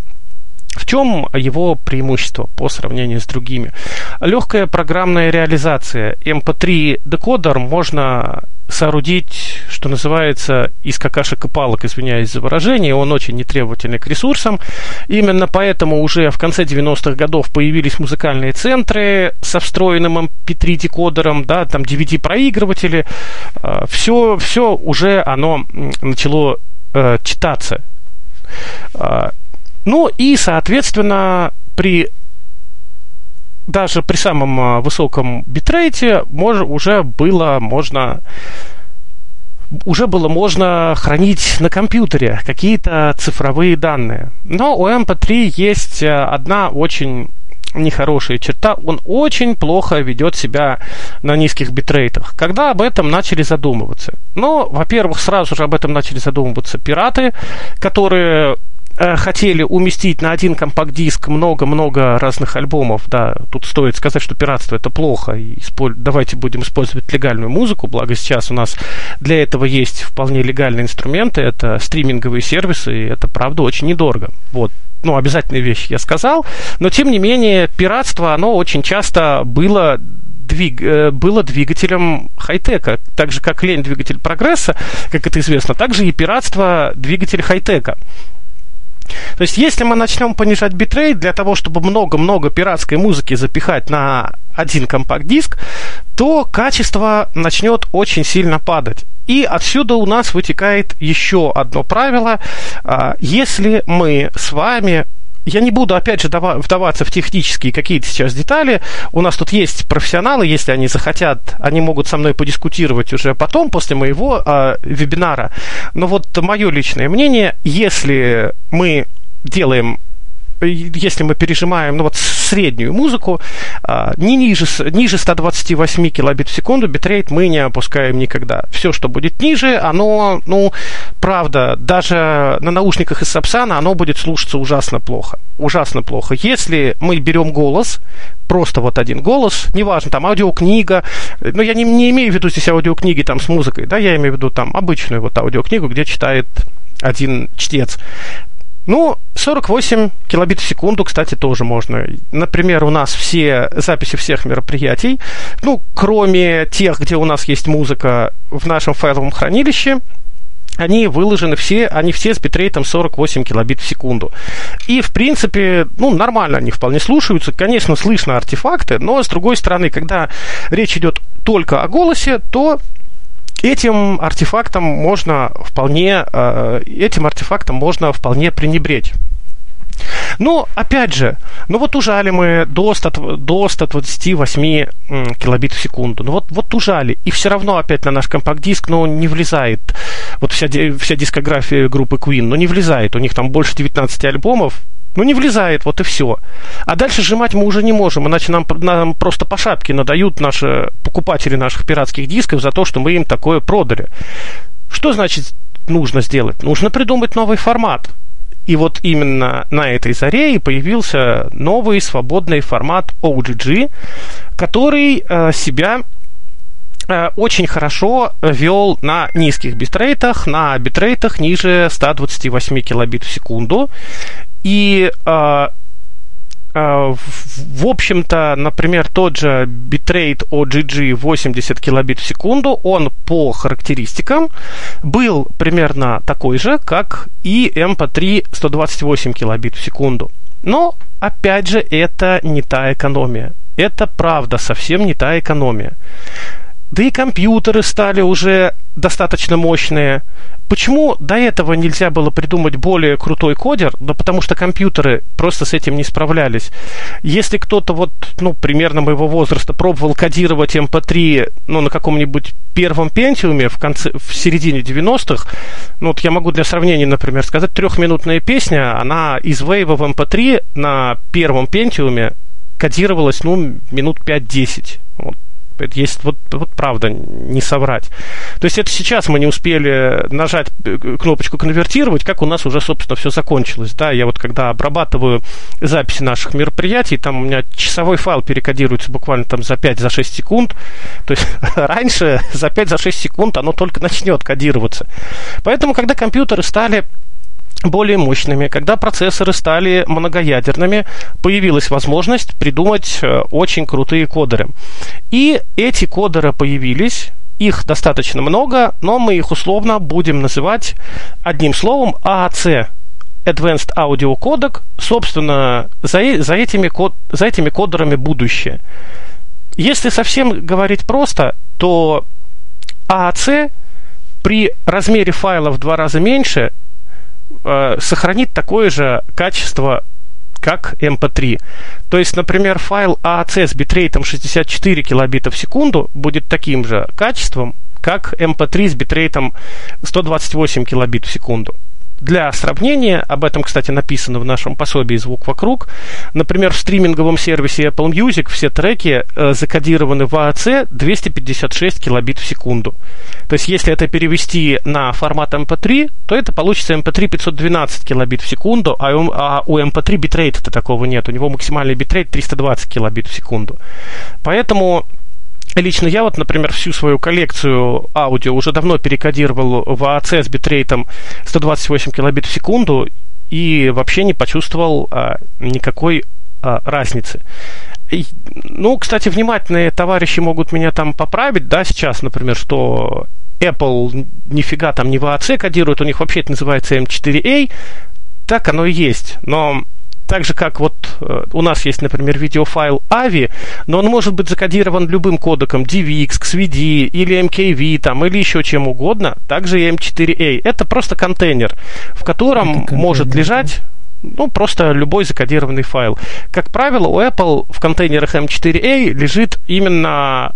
В чем его преимущество по сравнению с другими? Легкая программная реализация. MP3-декодер можно соорудить, что называется, из какашек и палок, извиняюсь за выражение. Он очень нетребовательный к ресурсам. Именно поэтому уже в конце 90-х годов появились музыкальные центры со встроенным MP3-декодером, да, там DVD-проигрыватели. Все уже оно начало читаться. Ну и, соответственно, даже при самом высоком битрейте уже было можно хранить на компьютере какие-то цифровые данные. Но у MP3 есть одна очень нехорошая черта. Он очень плохо ведет себя на низких битрейтах. Когда об этом начали задумываться? Ну, во-первых, сразу же об этом начали задумываться пираты, которые хотели уместить на один компакт-диск много-много разных альбомов. Да, тут стоит сказать, что пиратство это плохо. И давайте будем использовать легальную музыку. Благо сейчас у нас для этого есть вполне легальные инструменты. Это стриминговые сервисы, и это, правда, очень недорого. Вот. Ну, обязательные вещи я сказал. Но, тем не менее, пиратство, оно очень часто было двигателем хай-тека. Так же, как лень двигатель прогресса, как это известно, также и пиратство двигатель хай-тека. То есть, если мы начнем понижать битрейт для того, чтобы много-много пиратской музыки запихать на один компакт-диск, то качество начнет очень сильно падать. И отсюда у нас вытекает еще одно правило. Если мы с вами... Я не буду, опять же, вдаваться в технические какие-то сейчас детали. У нас тут есть профессионалы, если они захотят, они могут со мной подискутировать уже потом, после моего вебинара. Но вот мое личное мнение, если мы делаем... Если мы пережимаем, ну, вот среднюю музыку, не ниже 128 килобит в секунду битрейт мы не опускаем никогда. Все, что будет ниже, оно, ну, правда, даже на наушниках из Сапсана оно будет слушаться ужасно плохо. Ужасно плохо. Если мы берем голос, просто вот один голос, неважно, там аудиокнига, но я не имею в виду здесь аудиокниги там с музыкой, да, я имею в виду там обычную вот аудиокнигу, где читает один чтец. Ну, 48 килобит в секунду, кстати, тоже можно. Например, у нас все записи всех мероприятий, ну, кроме тех, где у нас есть музыка в нашем файловом хранилище, они выложены все, они все с битрейтом 48 килобит в секунду. И, в принципе, ну, нормально они вполне слушаются. Конечно, слышно артефакты, но, с другой стороны, когда речь идет только о голосе, то... Этим артефактом можно вполне пренебречь. Но, опять же, ну вот ужали мы до 128 килобит в секунду. Ну вот ужали. И все равно опять на наш компакт-диск, ну, не влезает. Вот вся дискография группы Queen, ну, не влезает. У них там больше 19 альбомов. Ну, не влезает, вот и все. А дальше сжимать мы уже не можем, иначе нам просто по шапке надают наши покупатели наших пиратских дисков за то, что мы им такое продали. Что значит нужно сделать? Нужно придумать новый формат. И вот именно на этой заре и появился новый свободный формат OGG, который себя... очень хорошо вел на низких битрейтах, на битрейтах ниже 128 килобит в секунду. И, в общем-то, например, тот же битрейт OGG 80 килобит в секунду, он по характеристикам был примерно такой же, как и MP3 128 килобит в секунду. Но, опять же, это не та экономия. Это, правда, совсем не та экономия. да и компьютеры стали уже достаточно мощные. Почему до этого нельзя было придумать более крутой кодер? Да потому что компьютеры просто с этим не справлялись. Если кто-то вот, примерно моего возраста пробовал кодировать MP3, на каком-нибудь первом пентиуме в середине 90-х, я могу для сравнения, например, сказать, трехминутная песня, она из WAV в MP3 на первом пентиуме кодировалась, минут 5-10. Если вот правда, не соврать. То есть это сейчас мы не успели нажать кнопочку «Конвертировать», как у нас уже, собственно, все закончилось. Да, я когда обрабатываю записи наших мероприятий, там у меня часовой файл перекодируется буквально за 5-6 секунд. То есть раньше за 5-6 секунд оно только начнет кодироваться. Поэтому, когда компьютеры стали более мощными, когда процессоры стали многоядерными, появилась возможность придумать очень крутые кодеры. И эти кодеры появились, их достаточно много, но мы их условно будем называть одним словом AAC – Advanced Audio Codec. Собственно, за этими кодерами будущее. Если совсем говорить просто, то AAC при размере файла в 2 раза меньше – сохранит такое же качество, как MP3. То есть, например, файл AAC с битрейтом 64 килобита в секунду будет таким же качеством, как MP3 с битрейтом 128 килобит в секунду. Для сравнения, об этом, кстати, написано в нашем пособии «Звук вокруг», например, в стриминговом сервисе Apple Music все треки закодированы в AAC 256 килобит в секунду. То есть, если это перевести на формат MP3, то это получится MP3 512 килобит в секунду, а у MP3 битрейта-то такого нет. У него максимальный битрейт 320 килобит в секунду. Поэтому... Лично я, например, всю свою коллекцию аудио уже давно перекодировал в AAC с битрейтом 128 килобит в секунду и вообще не почувствовал никакой разницы. Кстати, внимательные товарищи могут меня там поправить, да, сейчас, например, что Apple нифига там не в AAC кодирует, у них вообще это называется M4A, так оно и есть, но... Так же, как у нас есть, например, видеофайл AVI, но он может быть закодирован любым кодеком DVX, XVD или MKV, или еще чем угодно, также и M4A. Это просто контейнер, в котором может лежать просто любой закодированный файл. Как правило, у Apple в контейнерах M4A лежит именно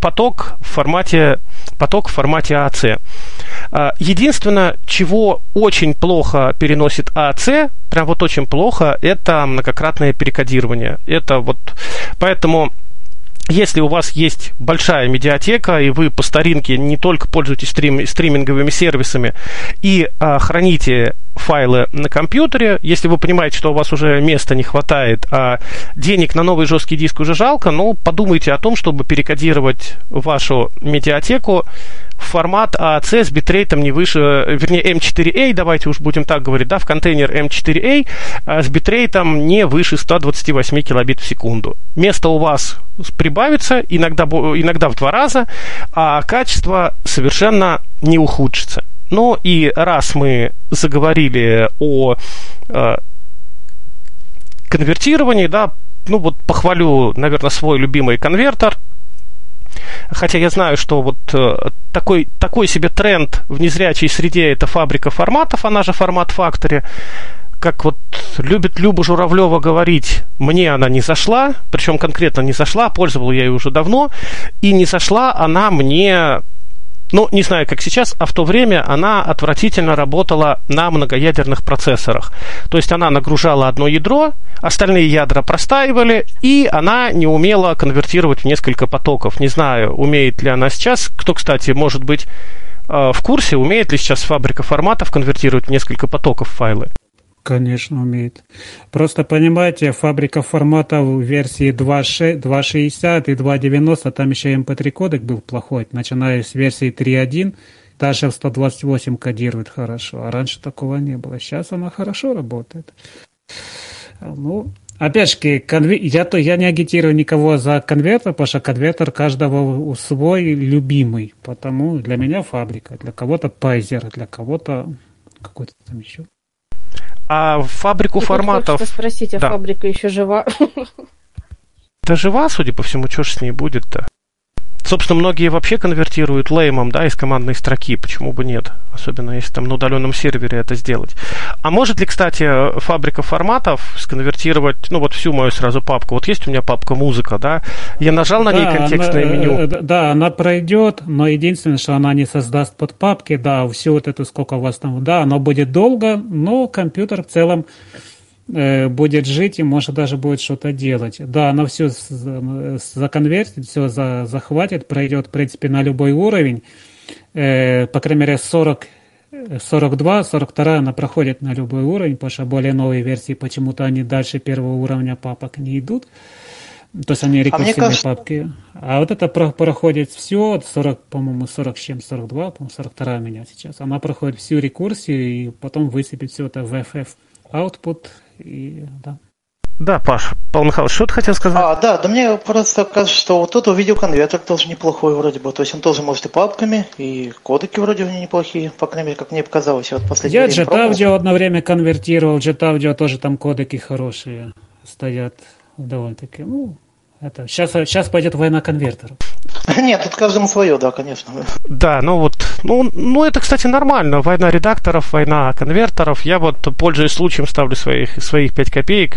поток в формате AAC. Единственное, чего очень плохо переносит AAC, прям очень плохо, это многократное перекодирование. Поэтому, если у вас есть большая медиатека, и вы по старинке не только пользуетесь стриминговыми сервисами и храните файлы на компьютере, если вы понимаете, что у вас уже места не хватает, а денег на новый жесткий диск уже жалко, подумайте о том, чтобы перекодировать вашу медиатеку в формат AAC с битрейтом не выше, вернее, M4A, давайте уж будем так говорить, да, в контейнер M4A с битрейтом не выше 128 килобит в секунду. Место у вас прибавится, иногда в 2 раза, а качество совершенно не ухудшится. Ну и раз мы заговорили о конвертировании, да, похвалю, наверное, свой любимый конвертер. Хотя я знаю, что такой себе тренд в незрячей среде — это фабрика форматов, она же Формат Factory. Как любит Люба Журавлева говорить, мне она не зашла, причем конкретно не зашла, пользовал я ее уже давно, и не зашла она мне... не знаю, как сейчас, а в то время она отвратительно работала на многоядерных процессорах. То есть она нагружала одно ядро, остальные ядра простаивали, и она не умела конвертировать в несколько потоков. Не знаю, умеет ли она сейчас. Кто, кстати, может быть, в курсе, умеет ли сейчас фабрика форматов конвертировать в несколько потоков файлы? Конечно, умеет. Просто понимаете, фабрика форматов в версии 2.60 и 2.90, там еще MP3 кодек был плохой, начиная с версии 3.1, даже в 128 кодирует хорошо, а раньше такого не было. Сейчас она хорошо работает. Опять же, я не агитирую никого за конвертер, потому что конвертер каждого свой любимый, потому для меня фабрика, для кого-то пайзер, для кого-то какой-то там еще. А фабрику форматов... Хочется спросить, а фабрика еще жива? Да жива, судя по всему, что ж с ней будет-то? Собственно, многие вообще конвертируют леймом, да, из командной строки. Почему бы нет? Особенно, если там на удаленном сервере это сделать. А может ли, кстати, фабрика форматов сконвертировать, ну, вот всю мою сразу папку? Вот есть у меня папка «Музыка», да? Я нажал на ней контекстное меню. Да, она пройдет, но единственное, что она не создаст подпапки, да, всю вот эту, сколько у вас там, да, оно будет долго, но компьютер в целом будет жить и, может, даже будет что-то делать. Да, она все законвертит, все захватит, пройдет, в принципе, на любой уровень. По крайней мере, 40, 42, 42 она проходит на любой уровень, потому что более новые версии почему-то они дальше первого уровня папок не идут. То есть они рекурсивные папки. А вот это проходит все, 40, по-моему, 40 с чем, 42, по-моему, 42 у меня сейчас. Она проходит всю рекурсию и потом высыпет все это в FF output. И, да. Да, Паш, Павел Михайлович, что ты хотел сказать? Да мне просто кажется, что вот тут видеоконвертер тоже неплохой вроде бы. То есть он тоже может и папками, и кодеки вроде бы неплохие, по крайней мере, как мне показалось. Вот я JetAudio одно время конвертировал, JetAudio тоже там кодеки хорошие стоят довольно-таки, ну... Это. Сейчас пойдет война конвертеров. Нет, тут каждому свое, да, конечно. Да, ну вот, ну это, кстати, нормально. Война редакторов, война конвертеров. Я вот, пользуясь случаем, ставлю своих 5 копеек.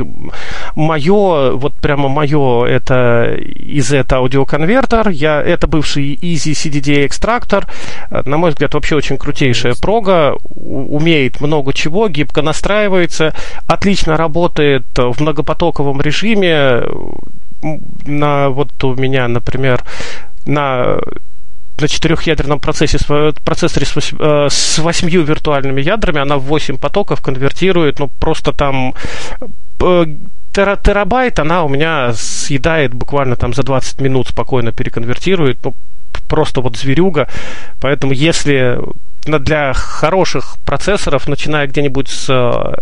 Мое, вот прямо мое, это из этого аудиоконвертер. Это бывший Easy CDDA экстрактор. На мой взгляд, вообще очень крутейшая прога. Умеет много чего, гибко настраивается. Отлично работает в многопотоковом режиме. Вот у меня, например, на 4-ядерном процессоре с 8 виртуальными ядрами она в 8 потоков конвертирует, ну, просто там терабайт она у меня съедает буквально там за 20 минут, спокойно переконвертирует, ну, просто вот зверюга. Поэтому если для хороших процессоров, начиная где-нибудь с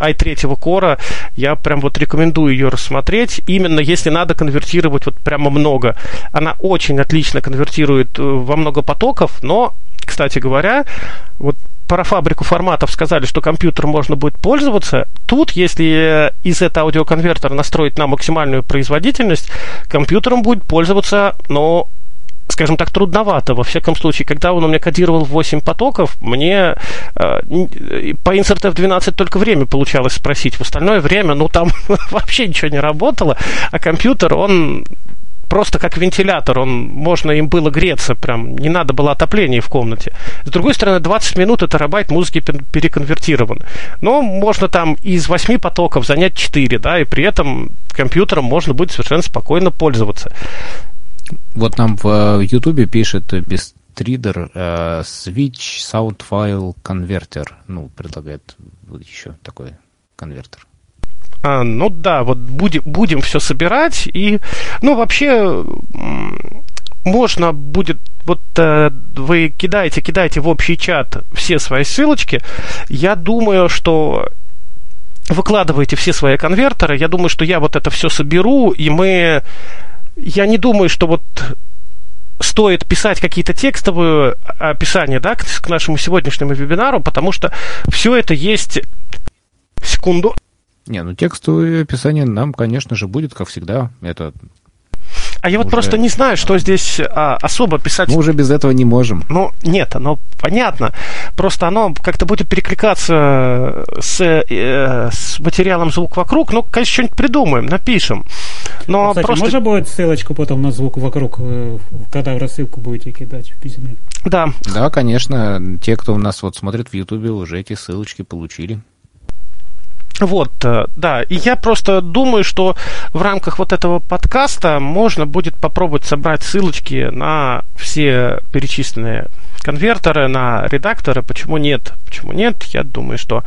i3 кора, я прям вот рекомендую ее рассмотреть, именно если надо конвертировать вот прямо много. Она очень отлично конвертирует во много потоков, но, кстати говоря, вот про фабрику форматов сказали, что компьютер можно будет пользоваться. Тут, если из этого аудиоконвертера настроить на максимальную производительность, компьютером будет пользоваться, но, скажем так, трудновато. Во всяком случае, когда он у меня кодировал 8 потоков, мне по Insert F12 только время получалось спросить. В остальное время, ну, там вообще ничего не работало. А компьютер, он просто как вентилятор. Можно им было греться прям. Не надо было отопления в комнате. С другой стороны, 20 минут и терабайт музыки переконвертирован. Но можно там из 8 потоков занять 4, да, и при этом компьютером можно будет совершенно спокойно пользоваться. Вот нам в Ютубе пишет Бестридер Switch Soundfile Converter. Ну, предлагает еще такой конвертер. Ну да, вот будем все собирать. И, ну, вообще, можно будет... Вот вы кидаете в общий чат все свои ссылочки. Я думаю, что... Выкладываете все свои конвертеры. Я думаю, что я вот это все соберу, и мы... Я не думаю, что вот стоит писать какие-то текстовые описания, да, к нашему сегодняшнему вебинару, потому что все это есть... Секунду. Не, ну текстовое описание нам, конечно же, будет, как всегда. Это... А я вот просто не знаю, что здесь особо писать. Мы уже без этого не можем. Ну, нет, оно понятно. Просто оно как-то будет перекликаться с материалом «Звук вокруг». Ну, конечно, что-нибудь придумаем, напишем. Но кстати, просто... можно будет ссылочку потом на «Звук вокруг», когда в рассылку будете кидать в письме? Да. Да, конечно. Те, кто у нас вот смотрит в Ютубе, уже эти ссылочки получили. Вот, да, и я просто думаю, что в рамках вот этого подкаста можно будет попробовать собрать ссылочки на все перечисленные конвертеры, на редакторы. Почему нет? Почему нет? Я думаю, что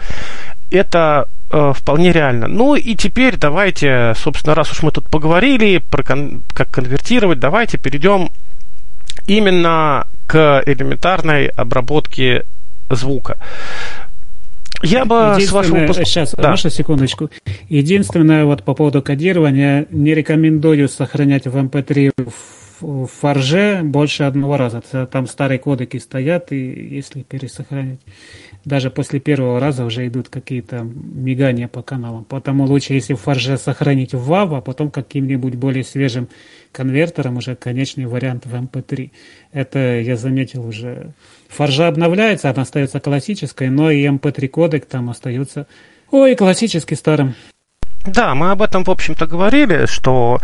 это вполне реально. Ну и теперь давайте, собственно, раз уж мы тут поговорили про как конвертировать, давайте перейдем именно к элементарной обработке звука. Я бы с вашего... Сейчас, да. Маша, секундочку. Единственное, вот по поводу кодирования, не рекомендую сохранять в MP3 в Фарже больше одного раза. Там старые кодеки стоят, и если пересохранить, даже после первого раза уже идут какие-то мигания по каналам. Поэтому лучше, если в Фарже сохранить в WAV, а потом каким-нибудь более свежим конвертером уже конечный вариант в MP3. Это я заметил уже. Фаржа обновляется, она остается классической, но и MP3 кодек там остается, ой, классически старым. Да, мы об этом, в общем-то, говорили, что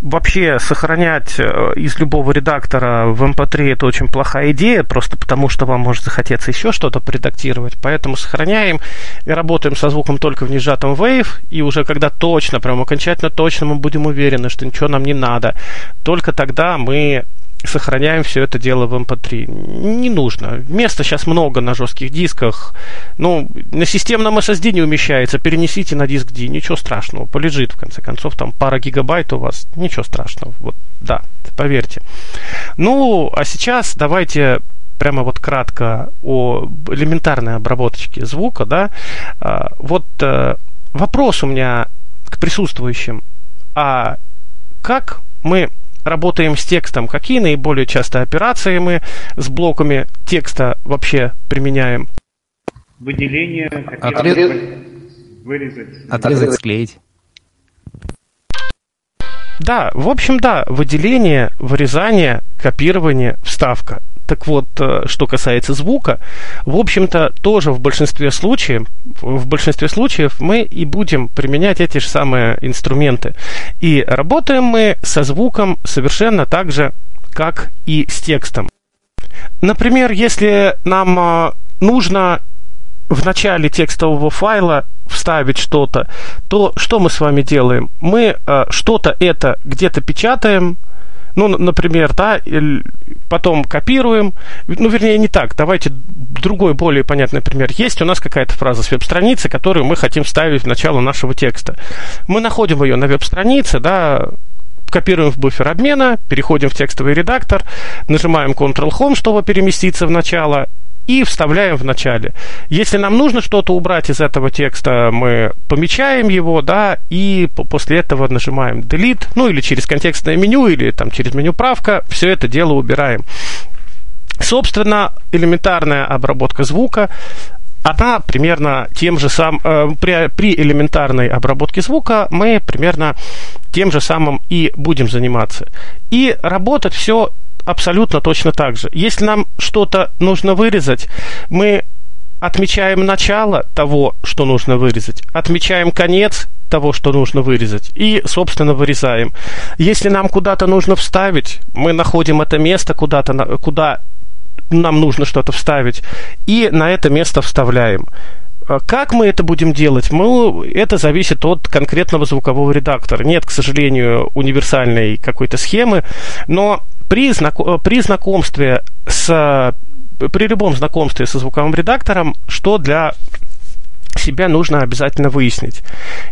вообще сохранять из любого редактора в MP3 это очень плохая идея, просто потому что вам может захотеться еще что-то поредактировать. Поэтому сохраняем и работаем со звуком только в несжатом WAV, и уже когда точно, прям окончательно точно мы будем уверены, что ничего нам не надо, только тогда мы сохраняем все это дело в MP3. Не нужно. Места сейчас много на жестких дисках. Ну, на системном SSD не умещается. Перенесите на диск D. Ничего страшного. Полежит, в конце концов. Там пара гигабайт у вас. Ничего страшного. Вот, да, поверьте. Ну, а сейчас давайте прямо вот кратко о элементарной обработочке звука, да. Вот вопрос у меня к присутствующим. А как мы работаем с текстом, какие наиболее часто операции мы с блоками текста вообще применяем? Выделение, отрезать, склеить. Да, в общем, да, выделение, вырезание, копирование, вставка. Так вот, что касается звука, в общем-то, тоже в большинстве случаев мы и будем применять эти же самые инструменты. И работаем мы со звуком совершенно так же, как и с текстом. Например, если нам нужно в начале текстового файла вставить что-то, то что мы с вами делаем? Мы что-то это где-то печатаем, ну, например, да, потом копируем. Ну, вернее, не так. Давайте другой, более понятный пример. Есть у нас какая-то фраза с веб-страницы, которую мы хотим вставить в начало нашего текста. Мы находим ее на веб-странице, да, копируем в буфер обмена, переходим в текстовый редактор, нажимаем Ctrl-Home, чтобы переместиться в начало, и вставляем в начале. Если нам нужно что-то убрать из этого текста, мы помечаем его, да, и после этого нажимаем Delete, ну или через контекстное меню, или там через меню правка, все это дело убираем. Собственно, элементарная обработка звука, она примерно тем же самым, при элементарной обработке звука мы примерно тем же самым и будем заниматься. И работать все абсолютно точно так же. Если нам что-то нужно вырезать, мы отмечаем начало того, что нужно вырезать, отмечаем конец того, что нужно вырезать, и, собственно, вырезаем. Если нам куда-то нужно вставить, мы находим это место куда-то, куда нам нужно что-то вставить, и на это место вставляем. Как мы это будем делать? Это зависит от конкретного звукового редактора. Нет, к сожалению, универсальной какой-то схемы, но при любом знакомстве со звуковым редактором, что для себя нужно обязательно выяснить?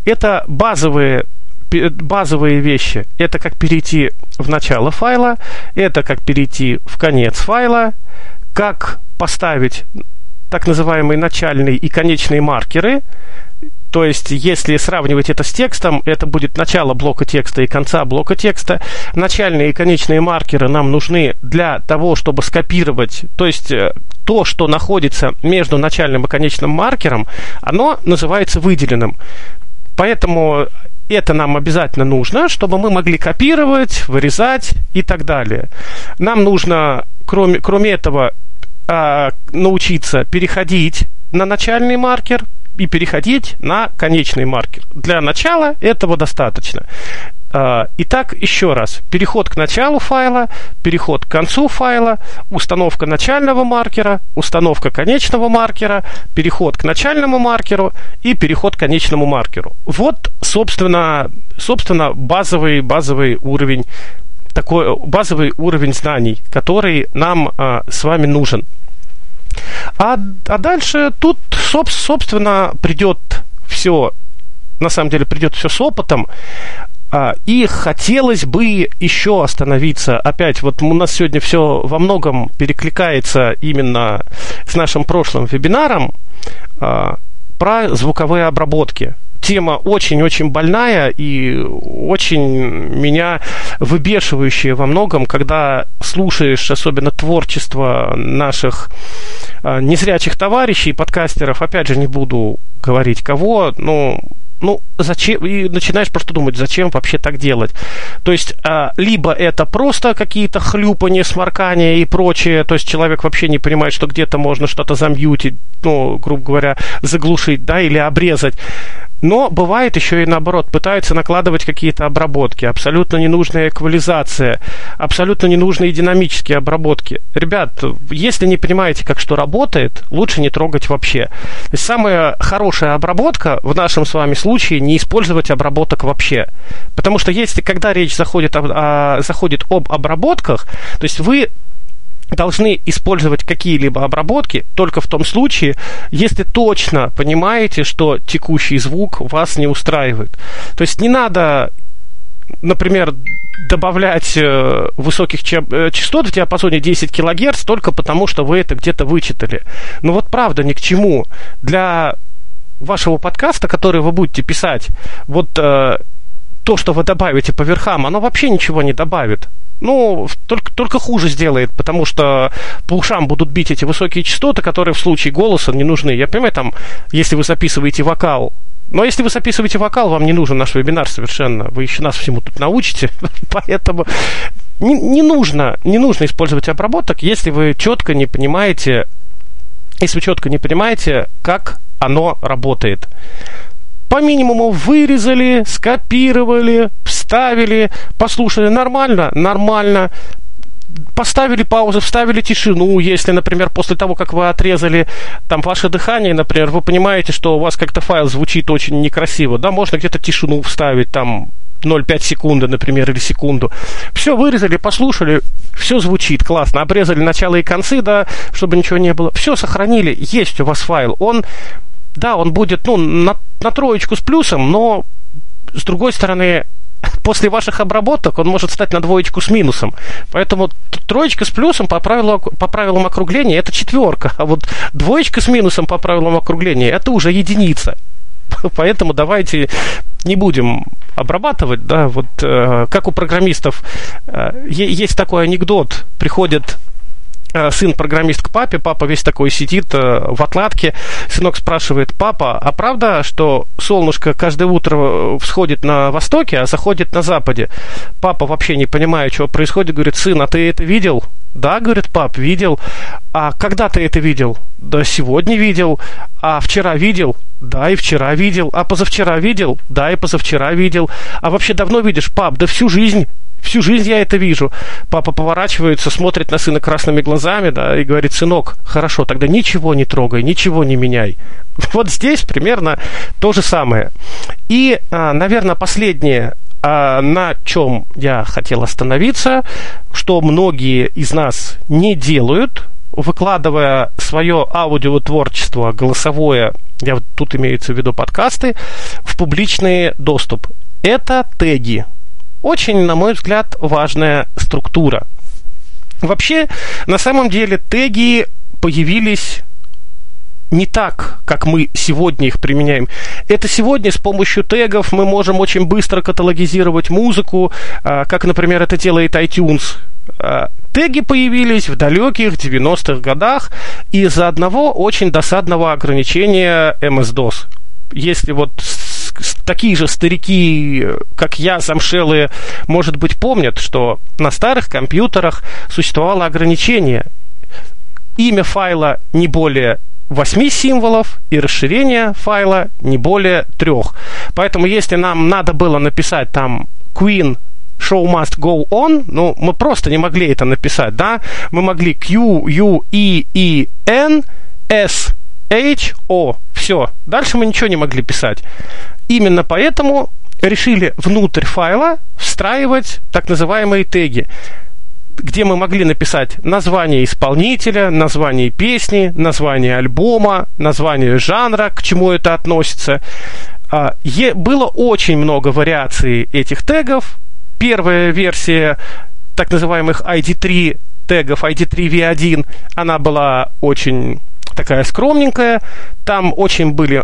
Это базовые вещи. Это как перейти в начало файла, это как перейти в конец файла, как поставить так называемые начальные и конечные маркеры. То есть, если сравнивать это с текстом, это будет начало блока текста и конца блока текста. Начальные и конечные маркеры нам нужны для того, чтобы скопировать. То есть, то, что находится между начальным и конечным маркером, оно называется выделенным. Поэтому это нам обязательно нужно, чтобы мы могли копировать, вырезать и так далее. Нам нужно, кроме этого, научиться переходить на начальный маркер и переходить на конечный маркер. Для начала этого достаточно. Итак, еще раз. Переход к началу файла, переход к концу файла, установка начального маркера, установка конечного маркера, переход к начальному маркеру и переход к конечному маркеру. Вот, собственно базовый уровень знаний, который нам с вами нужен. А дальше тут, собственно, придет все с опытом. И хотелось бы еще остановиться. Опять, вот у нас сегодня все во многом перекликается именно с нашим прошлым вебинаром про звуковые обработки. Тема очень-очень больная и очень меня выбешивающая во многом, когда слушаешь особенно творчество наших незрячих товарищей, подкастеров, опять же, не буду говорить кого, но... Ну, зачем? И начинаешь просто думать, зачем вообще так делать. То есть, либо это просто какие-то хлюпания, сморкания и прочее. То есть, человек вообще не понимает, что где-то можно что-то замьютить, ну, грубо говоря, заглушить, да, или обрезать. Но бывает еще и наоборот, пытаются накладывать какие-то обработки, абсолютно ненужная эквализация, абсолютно ненужные динамические обработки. Ребят, если не понимаете, как что работает, лучше не трогать вообще. То есть самая хорошая обработка в нашем с вами случае — не использовать обработок вообще. Потому что если, когда речь заходит об обработках, то есть вы... должны использовать какие-либо обработки только в том случае, если точно понимаете, что текущий звук вас не устраивает. То есть не надо, например, добавлять высоких частот в диапазоне 10 кГц только потому, что вы это где-то вычитали. Но вот правда ни к чему. Для вашего подкаста, который вы будете писать, вот то, что вы добавите по верхам, оно вообще ничего не добавит. Ну, только хуже сделает, потому что по ушам будут бить эти высокие частоты, которые в случае голоса не нужны. Я понимаю, там, если вы записываете вокал. Но если вы записываете вокал, вам не нужен наш вебинар совершенно. Вы еще нас всему тут научите. Поэтому не нужно использовать обработок, если вы четко не понимаете, как оно работает. По минимуму вырезали, скопировали, вставили, послушали нормально, поставили паузу, вставили тишину. Если, например, после того, как вы отрезали там ваше дыхание, например, вы понимаете, что у вас как-то файл звучит очень некрасиво, да, можно где-то тишину вставить, там 0,5 секунды, например, или секунду. Все вырезали, послушали, все звучит классно, обрезали начало и концы, да, чтобы ничего не было. Все сохранили, есть у вас файл, он будет, на 3 с плюсом, но, с другой стороны, после ваших обработок он может стать на 2 с минусом. Поэтому 3 с плюсом по правилам округления — это 4, а вот 2 с минусом по правилам округления — это уже 1. Поэтому давайте не будем обрабатывать. Да, вот как у программистов есть такой анекдот. Приходит сын программист к папе, папа весь такой сидит в отладке. Сынок спрашивает: папа, а правда, что солнышко каждое утро всходит на востоке, а заходит на западе? Папа, вообще не понимая, что происходит, говорит: сын, а ты это видел? Да, говорит пап, видел. А когда ты это видел? Да сегодня видел. А вчера видел? Да, и вчера видел. А позавчера видел? Да, и позавчера видел. А вообще давно видишь, пап? Да всю жизнь. Всю жизнь я это вижу. Папа поворачивается, смотрит на сына красными глазами, да, и говорит: сынок, хорошо, тогда ничего не трогай, ничего не меняй. Вот здесь примерно то же самое. И, наверное, последнее, на чем я хотел остановиться, что многие из нас не делают, выкладывая свое аудиотворчество голосовое, я тут имеется в виду подкасты, в публичный доступ. Это теги. Очень, на мой взгляд, важная структура. Вообще, на самом деле, теги появились не так, как мы сегодня их применяем. Это сегодня с помощью тегов мы можем очень быстро каталогизировать музыку, как, например, это делает iTunes. Теги появились в далеких 90-х годах из-за одного очень досадного ограничения MS-DOS. Если вот такие же старики, как я, замшелые, может быть, помнят, что на старых компьютерах существовало ограничение. Имя файла не более 8 символов и расширение файла не более 3. Поэтому, если нам надо было написать там Queen Show Must Go On, ну, мы просто не могли это написать, да? Мы могли Q, U, E, N, S, H, O. Все. Дальше мы ничего не могли писать. Именно поэтому решили внутрь файла встраивать так называемые теги, где мы могли написать название исполнителя, название песни, название альбома, название жанра, к чему это относится. Было очень много вариаций этих тегов. Первая версия так называемых ID3 тегов, ID3V1, она была очень такая скромненькая. Там очень были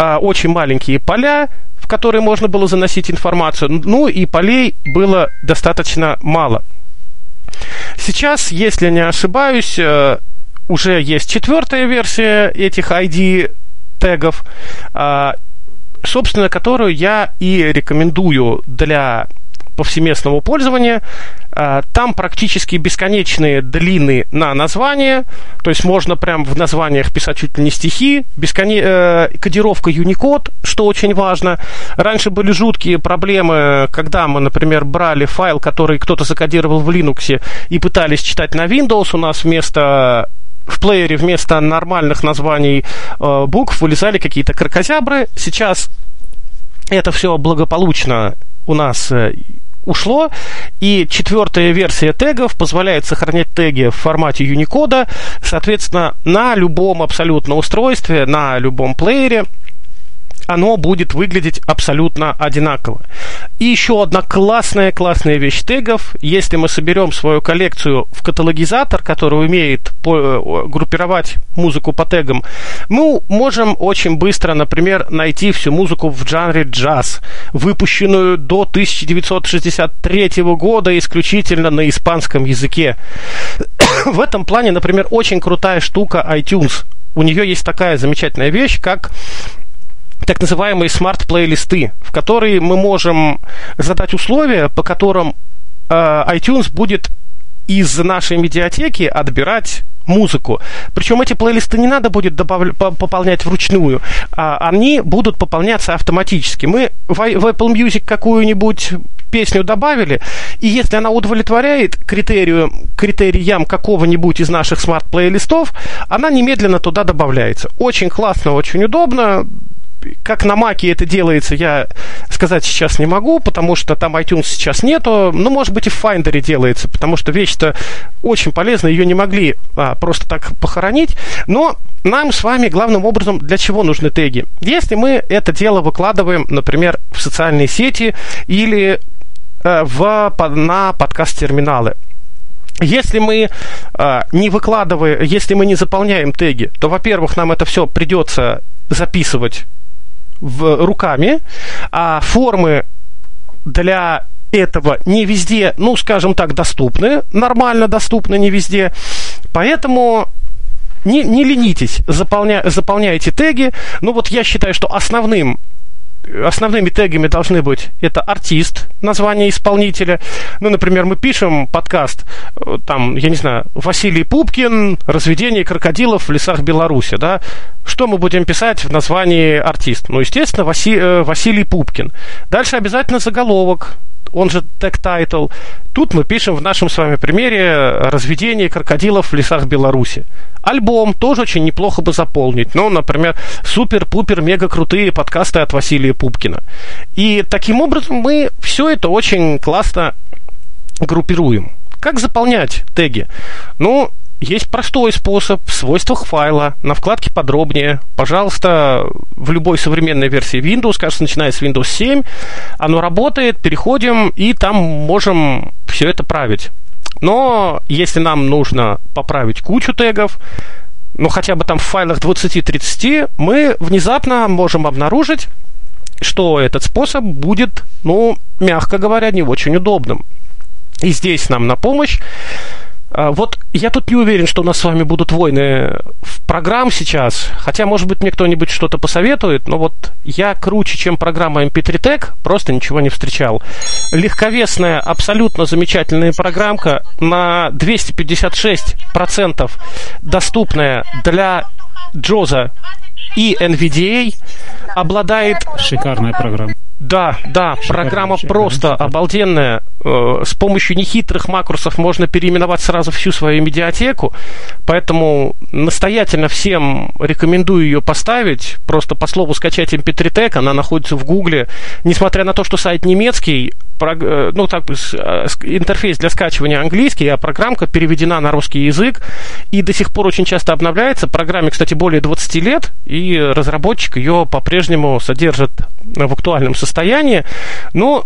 очень маленькие поля, в которые можно было заносить информацию. Ну и полей было достаточно мало. Сейчас, если не ошибаюсь, уже есть четвертая версия этих ID-тегов, собственно, которую я и рекомендую для повсеместного пользования. Там практически бесконечные длины на название, то есть можно прям в названиях писать чуть ли не стихи, кодировка Unicode, что очень важно. Раньше были жуткие проблемы, когда мы, например, брали файл, который кто-то закодировал в Linux и пытались читать на Windows, у нас в плеере вместо нормальных названий букв вылезали какие-то кракозябры. Сейчас это все благополучно у нас ушло, и четвертая версия тегов позволяет сохранять теги в формате Unicode, соответственно, на любом абсолютно устройстве, на любом плеере оно будет выглядеть абсолютно одинаково. И еще одна классная вещь тегов. Если мы соберем свою коллекцию в каталогизатор, который умеет группировать музыку по тегам, мы можем очень быстро, например, найти всю музыку в жанре джаз, выпущенную до 1963 года исключительно на испанском языке. В этом плане, например, очень крутая штука iTunes. У нее есть такая замечательная вещь, как так называемые смарт-плейлисты, в которые мы можем задать условия, по которым iTunes будет из нашей медиатеки отбирать музыку. Причем эти плейлисты не надо будет пополнять вручную, они будут пополняться автоматически. Мы в Apple Music какую-нибудь песню добавили, и если она удовлетворяет критериям какого-нибудь из наших смарт-плейлистов, она немедленно туда добавляется. Очень классно, очень удобно. Как на Маке это делается, я сказать сейчас не могу, потому что там iTunes сейчас нету, но, может быть, и в Finder делается, потому что вещь-то очень полезная, ее не могли просто так похоронить. Но нам с вами главным образом для чего нужны теги? Если мы это дело выкладываем, например, в социальные сети или на подкаст-терминалы. Если мы не заполняем теги, то, во-первых, нам это все придется записывать руками, а формы для этого не везде, ну, скажем так, доступны, нормально доступны не везде, поэтому не ленитесь, заполняйте теги. Ну, вот я считаю, что основными тегами должны быть это артист, название исполнителя. Ну, например, мы пишем подкаст, там, я не знаю, Василий Пупкин, разведение крокодилов в лесах Беларуси, да? Что мы будем писать в названии артист? Ну, естественно, Василий Пупкин. Дальше обязательно заголовок, он же тег-тайтл. Тут мы пишем в нашем с вами примере «Разведение крокодилов в лесах Беларуси». Альбом тоже очень неплохо бы заполнить. Ну, например, «Супер-пупер-мега-крутые подкасты от Василия Пупкина». И таким образом мы все это очень классно группируем. Как заполнять теги? Ну, есть простой способ в свойствах файла, на вкладке «Подробнее». Пожалуйста, в любой современной версии Windows, кажется, начиная с Windows 7, оно работает, переходим, и там можем все это править. Но если нам нужно поправить кучу тегов, ну хотя бы там в файлах 20-30, мы внезапно можем обнаружить, что этот способ будет, ну, мягко говоря, не очень удобным. И здесь нам на помощь. Вот я тут не уверен, что у нас с вами будут войны в программ сейчас, хотя, может быть, мне кто-нибудь что-то посоветует, но вот я круче, чем программа MP3Tech, просто ничего не встречал. Легковесная, абсолютно замечательная программка, на 256% доступная для JAWS и NVDA, обладает... Шикарная программа. Да, программа просто обалденная. С помощью нехитрых макросов можно переименовать сразу всю свою медиатеку, поэтому настоятельно всем рекомендую ее поставить. Просто по слову «скачать mp3-tag», она находится в Гугле. Несмотря на то, что сайт немецкий, ну, так, интерфейс для скачивания английский, а программка переведена на русский язык и до сих пор очень часто обновляется. Программе, кстати, более 20 лет, и разработчик ее по-прежнему содержит в актуальном состоянии. Но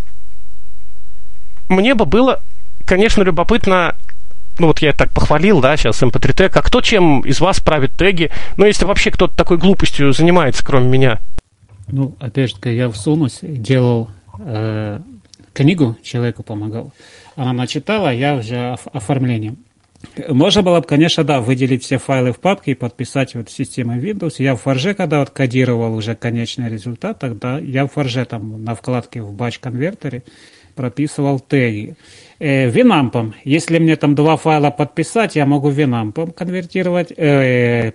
мне бы было, конечно, любопытно, ну, вот я это так похвалил, да, сейчас mp3tag, а кто чем из вас правит теги? Ну, если вообще кто-то такой глупостью занимается, кроме меня. Ну, опять же, я всунусь, делал... книгу человеку помогал. Она начитала, я уже оформлением. Можно было бы, конечно, да, выделить все файлы в папке и подписать вот системой Windows. Я в Форже, когда вот кодировал уже конечный результат, тогда я в Форже там на вкладке в Batch-конвертере прописывал теги. Винампом, если мне там два файла подписать, я могу винампом конвертировать,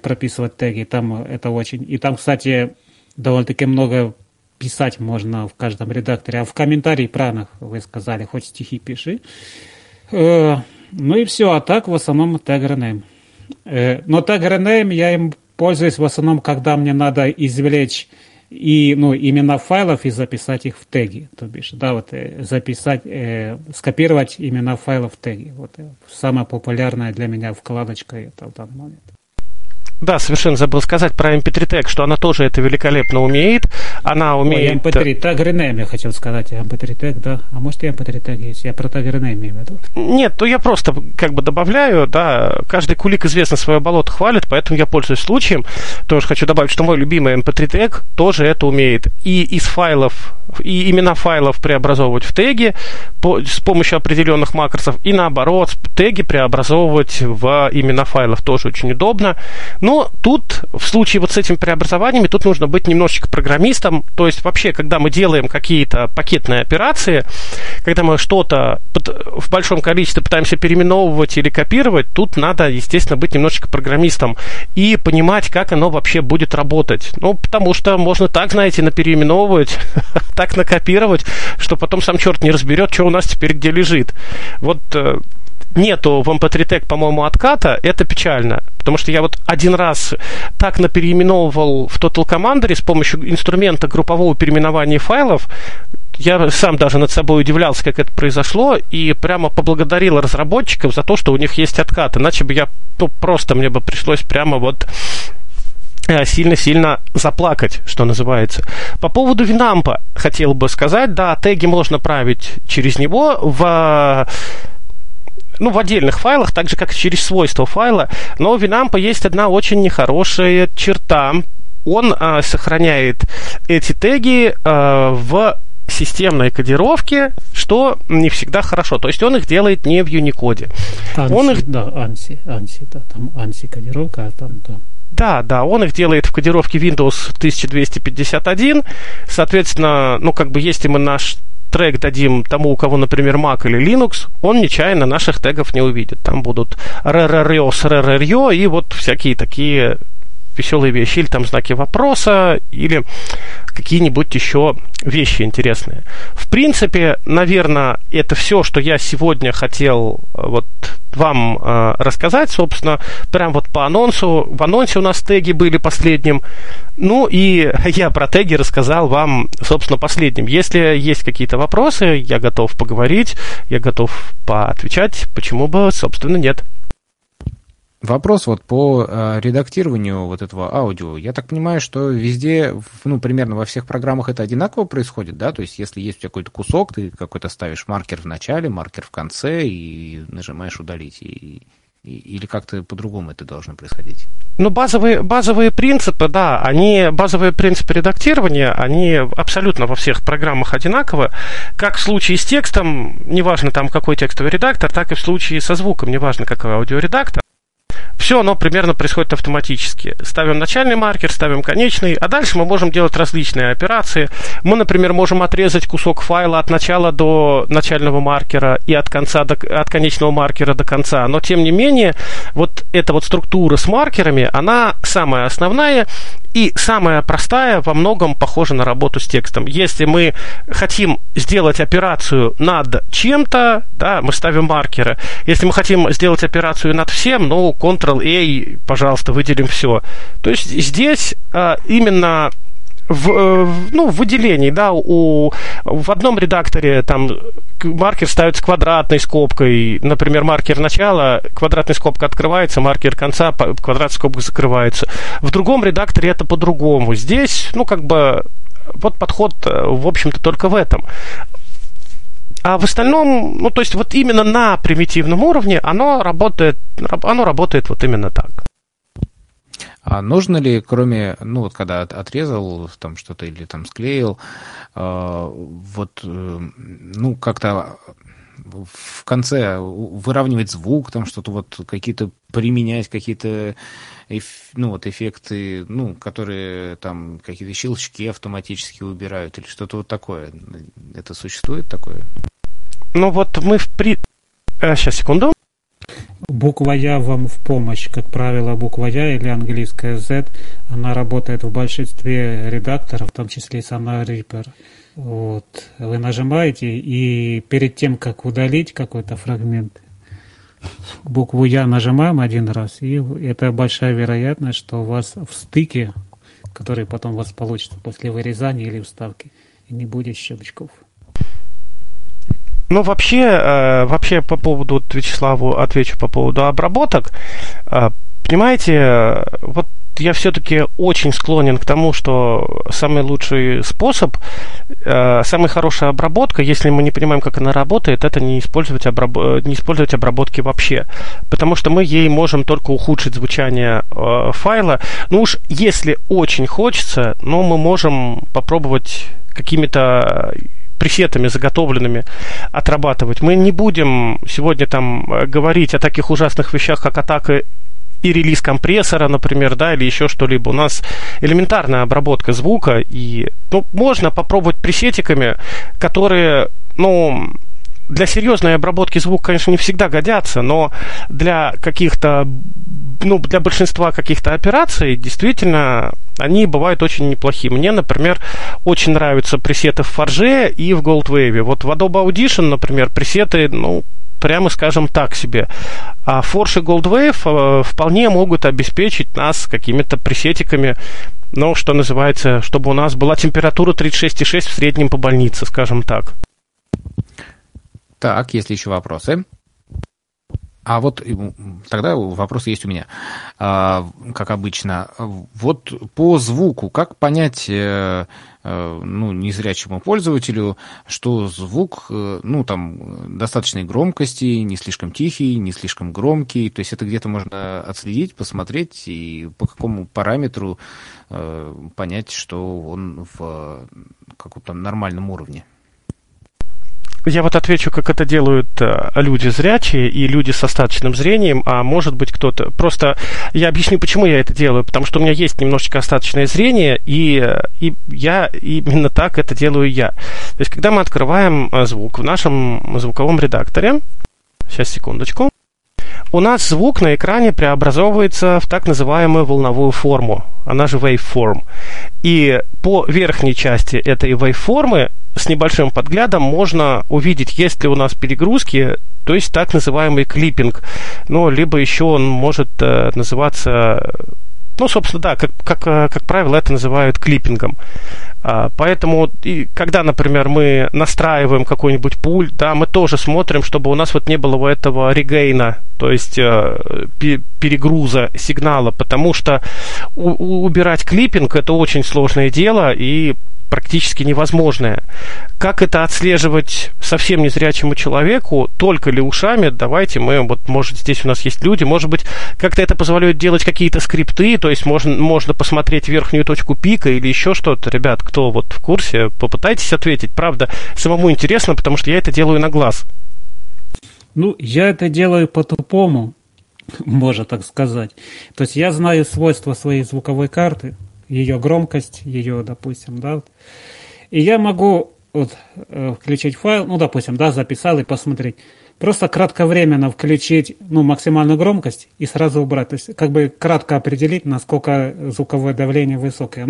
прописывать теги. Там это очень... И там, кстати, довольно-таки много писать можно в каждом редакторе. А в комментарии правильно вы сказали, хоть стихи пиши. Ну и все, а так в основном Tag&Rename. Но Tag&Rename я им пользуюсь в основном, когда мне надо извлечь и, ну, имена файлов и записать их в теги. То бишь, да, вот записать, скопировать имена файлов в теги. Вот самая популярная для меня вкладочка это в данный момент. Да, совершенно забыл сказать про MP3Tech, что она тоже это великолепно умеет. Она умеет... Ой, MP3, Tag&Rename я хотел сказать. MP3Tech, да. А может и MP3Tech есть? Я про Tag&Rename имею в виду. Нет, то я просто как бы добавляю, да. Каждый кулик, известно, свое болото хвалит, поэтому я пользуюсь случаем. Тоже хочу добавить, что мой любимый MP3Tech тоже это умеет. И из файлов, и имена файлов преобразовывать в теги с помощью определенных макросов, и наоборот, теги преобразовывать в имена файлов. Тоже очень удобно. Но тут, в случае вот с этими преобразованиями, тут нужно быть немножечко программистом. То есть, вообще, когда мы делаем какие-то пакетные операции, когда мы что-то в большом количестве пытаемся переименовывать или копировать, тут надо, естественно, быть немножечко программистом и понимать, как оно вообще будет работать. Ну, потому что можно так, знаете, напереименовывать, так накопировать, что потом сам черт не разберет, что у нас теперь где лежит. Вот... Нету в MP3Tech, по-моему, отката, это печально. Потому что я вот один раз так напереименовывал в Total Commander с помощью инструмента группового переименования файлов. Я сам даже над собой удивлялся, как это произошло, и прямо поблагодарил разработчиков за то, что у них есть откат. Иначе бы я, ну, просто мне бы пришлось прямо вот... сильно-сильно заплакать, что называется. По поводу Winamp хотел бы сказать, да, теги можно править через него в отдельных файлах, так же, как и через свойства файла. Но у Winamp есть одна очень нехорошая черта. Он сохраняет эти теги в системной кодировке, что не всегда хорошо. То есть он их делает не в Unicode. ANSI, он их... Да, ANSI, да, там ANSI кодировка, а там... Да. Да, он их делает в кодировке Windows 1251. Соответственно, если мы наш трек дадим тому, у кого, например, Mac или Linux, он нечаянно наших тегов не увидит. Там будут ререрё и вот всякие такие веселые вещи. Или там знаки вопроса, или какие-нибудь еще вещи интересные. В принципе, наверное, это все, что я сегодня хотел вот вам рассказать, собственно, прям вот по анонсу. В анонсе у нас теги были последним. Ну и я про теги рассказал вам, собственно, последним. Если есть какие-то вопросы, я готов поговорить, я готов поотвечать. Почему бы, собственно, нет. Вопрос вот по редактированию вот этого аудио. Я так понимаю, что везде, примерно во всех программах это одинаково происходит, да? То есть, если есть у тебя какой-то кусок, ты какой-то ставишь маркер в начале, маркер в конце и нажимаешь «удалить». Или как-то по-другому это должно происходить? Базовые принципы, да, базовые принципы редактирования, они абсолютно во всех программах одинаковы. Как в случае с текстом, неважно там какой текстовый редактор, так и в случае со звуком, неважно какой аудиоредактор. Все оно примерно происходит автоматически. Ставим начальный маркер, ставим конечный, а дальше мы можем делать различные операции. Мы, например, можем отрезать кусок файла от начала до начального маркера и от конечного маркера до конца. Но, тем не менее, вот эта вот структура с маркерами, она самая основная и самая простая, во многом похожа на работу с текстом. Если мы хотим сделать операцию над чем-то, да, мы ставим маркеры. Если мы хотим сделать операцию над всем, Ctrl-A, пожалуйста, выделим все. То есть здесь именно в выделении, да, в одном редакторе там маркер ставится квадратной скобкой, например, маркер начала, квадратная скобка открывается, маркер конца, квадратная скобка закрывается. В другом редакторе это по-другому. Здесь, вот подход, в общем-то, только в этом. А в остальном, именно на примитивном уровне оно работает вот именно так. А нужно ли, кроме, когда отрезал там что-то или там склеил, как-то в конце выравнивать звук, там что-то вот какие-то применять, какие-то эффекты, которые там какие-то щелчки автоматически убирают или что-то вот такое. Это существует такое? Ну вот мы сейчас, секунду. Буква «Я» вам в помощь. Как правило, буква «Я» или английская Z, она работает в большинстве редакторов, в том числе и сама Reaper. Вот. Вы нажимаете, и перед тем, как удалить какой-то фрагмент, букву «Я» нажимаем один раз, и это большая вероятность, что у вас в стыке, который потом у вас получится после вырезания или вставки, не будет щелчков. Ну, вообще по поводу, вот, Вячеславу отвечу по поводу обработок. Понимаете, вот я все-таки очень склонен к тому, что самый лучший способ, самая хорошая обработка, если мы не понимаем, как она работает, это не использовать обработки вообще. Потому что мы ей можем только ухудшить звучание файла. Ну уж если очень хочется, но мы можем попробовать какими-то пресетами заготовленными отрабатывать. Мы не будем сегодня там говорить о таких ужасных вещах, как атака и релиз компрессора, например, да, или еще что-либо. У нас элементарная обработка звука, и можно попробовать пресетиками, которые, для серьезной обработки звука, конечно, не всегда годятся, но для каких-то, для большинства каких-то операций действительно они бывают очень неплохие. Мне, например, очень нравятся пресеты в Forge и в Gold Wave. Вот в Adobe Audition, например, пресеты, прямо скажем, так себе. А Forge и Gold Wave вполне могут обеспечить нас какими-то пресетиками, что называется, чтобы у нас была температура 36,6 в среднем по больнице, скажем так. Так, есть ли еще вопросы? А вот тогда вопрос есть у меня, как обычно. Вот по звуку, как понять незрячему пользователю, что звук достаточной громкости, не слишком тихий, не слишком громкий, то есть это где-то можно отследить, посмотреть и по какому параметру понять, что он в каком-то нормальном уровне? Я вот отвечу, как это делают люди зрячие и люди с остаточным зрением, а может быть кто-то... Просто я объясню, почему я это делаю, потому что у меня есть немножечко остаточное зрение, и я именно так это делаю я. То есть, когда мы открываем звук в нашем звуковом редакторе... Сейчас, секундочку. У нас звук на экране преобразовывается в так называемую волновую форму, она же waveform. И по верхней части этой waveform'ы с небольшим подглядом можно увидеть, есть ли у нас перегрузки, то есть так называемый клиппинг. Либо еще он может называться... как правило, это называют клиппингом. Поэтому, когда, например, мы настраиваем какой-нибудь пульт, да, мы тоже смотрим, чтобы у нас вот не было этого регейна, то есть перегруза сигнала, потому что убирать клиппинг – это очень сложное дело и практически невозможное. Как это отслеживать совсем незрячему человеку, только ли ушами? Давайте мы, здесь у нас есть люди, может быть, как-то это позволяет делать какие-то скрипты, то есть можно посмотреть верхнюю точку пика или еще что-то. Ребят, кто в курсе, попытайтесь ответить. Правда, самому интересно, потому что я это делаю на глаз. Я это делаю по-тупому, можно так сказать. То есть я знаю свойства своей звуковой карты, ее громкость, ее, допустим, да. И я могу включить файл, записал и посмотреть. Просто кратковременно включить, максимальную громкость и сразу убрать. То есть, кратко определить, насколько звуковое давление высокое.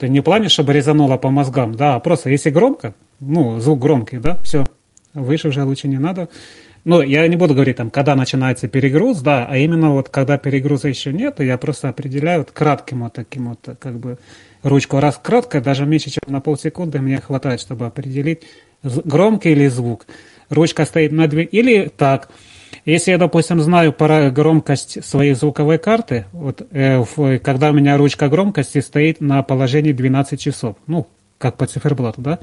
То не в плане, чтобы резануло по мозгам, да, а просто, если громко, звук громкий, да, все, выше уже лучше не надо. Я не буду говорить, когда начинается перегруз, да, а именно когда перегруза еще нет, я просто определяю кратким ручку. Раз кратко, даже меньше, чем на полсекунды мне хватает, чтобы определить, громкий ли звук. Ручка стоит на две... Или так. Если я, допустим, знаю громкость своей звуковой карты, когда у меня ручка громкости стоит на положении 12 часов, как по циферблату, да,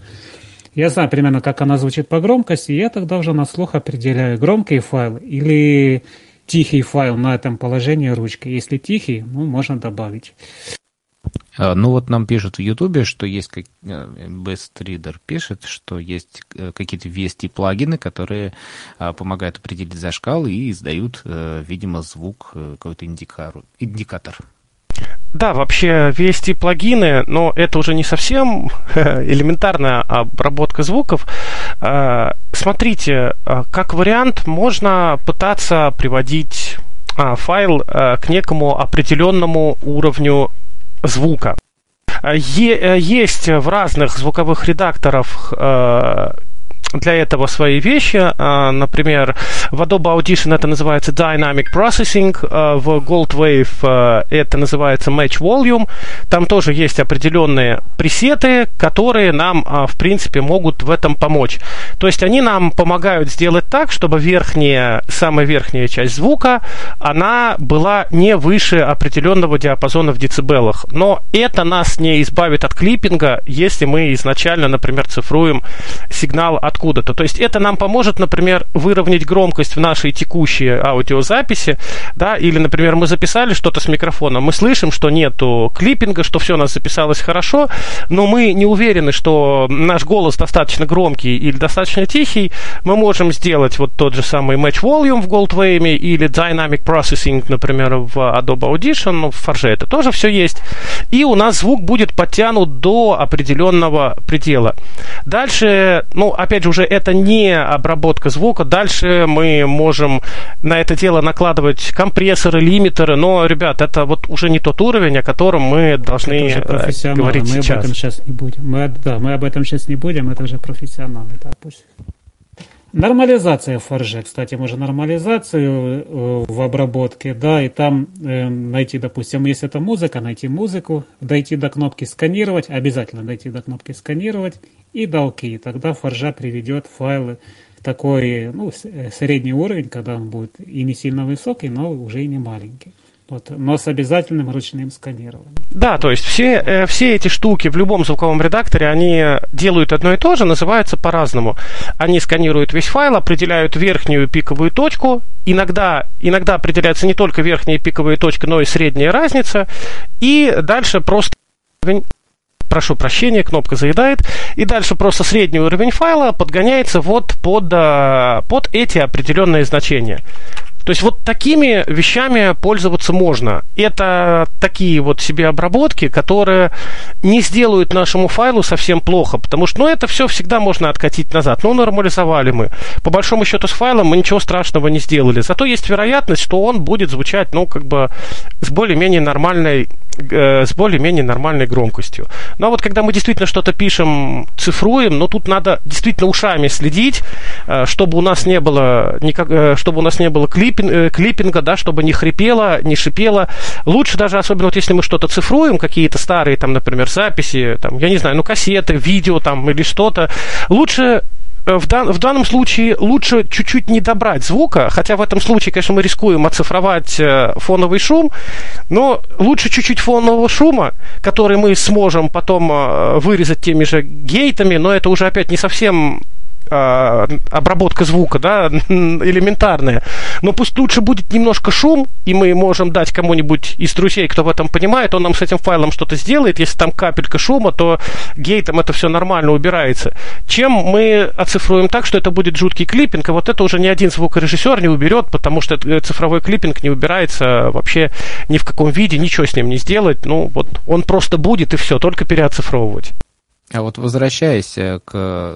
я знаю примерно, как она звучит по громкости, и я тогда уже на слух определяю, громкий файл или тихий файл на этом положении ручки. Если тихий, можно добавить. Ну вот нам пишут в Ютубе, что есть, как Best Reader пишет, что есть какие-то VST-плагины, которые помогают определить зашкал и издают, видимо, звук, какой-то индикатор. Да, вообще VST-плагины, но это уже не совсем элементарная обработка звуков. Смотрите, как вариант можно пытаться приводить файл к некому определенному уровню звука. Есть в разных звуковых редакторах для этого свои вещи. Например, в Adobe Audition это называется Dynamic Processing, в Gold Wave это называется Match Volume. Там тоже есть определенные пресеты, которые нам, в принципе, могут в этом помочь. То есть они нам помогают сделать так, чтобы самая верхняя часть звука, она была не выше определенного диапазона в децибелах. Но это нас не избавит от клиппинга, если мы изначально, например, цифруем сигнал от откуда-то. То есть это нам поможет, например, выровнять громкость в нашей текущей аудиозаписи, да, или, например, мы записали что-то с микрофона, мы слышим, что нету клиппинга, что все у нас записалось хорошо, но мы не уверены, что наш голос достаточно громкий или достаточно тихий, мы можем сделать вот тот же самый Match Volume в Gold Wave или Dynamic Processing, например, в Adobe Audition, ну, в Forge это тоже все есть, и у нас звук будет подтянут до определенного предела. Дальше, ну, опять же, уже это не обработка звука. Дальше мы можем на это дело накладывать компрессоры, лимитеры, но, ребят, это вот уже не тот уровень, о котором мы должны говорить мы сейчас. Мы об этом сейчас не будем. Мы об этом сейчас не будем, это уже профессионалы. Да, пусть. Нормализация в Форже, кстати, мы же нормализацию в обработке, да, и там найти, допустим, если это музыка, найти музыку, дойти до кнопки сканировать, обязательно дойти до кнопки сканировать и до ОК, и тогда Форжа приведет файлы в такой, ну, средний уровень, когда он будет и не сильно высокий, но уже и не маленький. Вот, но с обязательным ручным сканированием. Да, то есть все эти штуки в любом звуковом редакторе, они делают одно и то же, называются по-разному. Они сканируют весь файл, определяют верхнюю пиковую точку. Иногда определяются не только верхние пиковые точки, но и средняя разница. И дальше просто... Прошу прощения, кнопка заедает. И дальше просто средний уровень файла подгоняется вот под эти определенные значения. То есть вот такими вещами пользоваться можно. Это такие вот себе обработки, которые не сделают нашему файлу совсем плохо, потому что, ну, это все всегда можно откатить назад. Ну, нормализовали мы. По большому счету с файлом мы ничего страшного не сделали. Зато есть вероятность, что он будет звучать, ну, как бы с более-менее нормальной громкостью. Ну, а вот когда мы действительно что-то пишем, цифруем, но тут надо действительно ушами следить, чтобы у нас не было, клиппинга, да, чтобы не хрипело, не шипело. Лучше даже, особенно вот если мы что-то цифруем, какие-то старые, там, например, записи, там, я не знаю, ну, кассеты, видео там, или что-то, лучше... В данном случае лучше чуть-чуть не добрать звука, хотя в этом случае, конечно, мы рискуем оцифровать фоновый шум, но лучше чуть-чуть фонового шума, который мы сможем потом вырезать теми же гейтами, но это уже опять не совсем обработка звука, да, элементарная. Но пусть лучше будет немножко шум, и мы можем дать кому-нибудь из друзей, кто в этом понимает, он нам с этим файлом что-то сделает. Если там капелька шума, то гейтом это все нормально убирается. Чем мы оцифруем так, что это будет жуткий клиппинг, и вот это уже ни один звукорежиссер не уберет, потому что цифровой клиппинг не убирается вообще ни в каком виде, ничего с ним не сделать. Ну, вот он просто будет, и все, только переоцифровывать. А вот возвращаясь к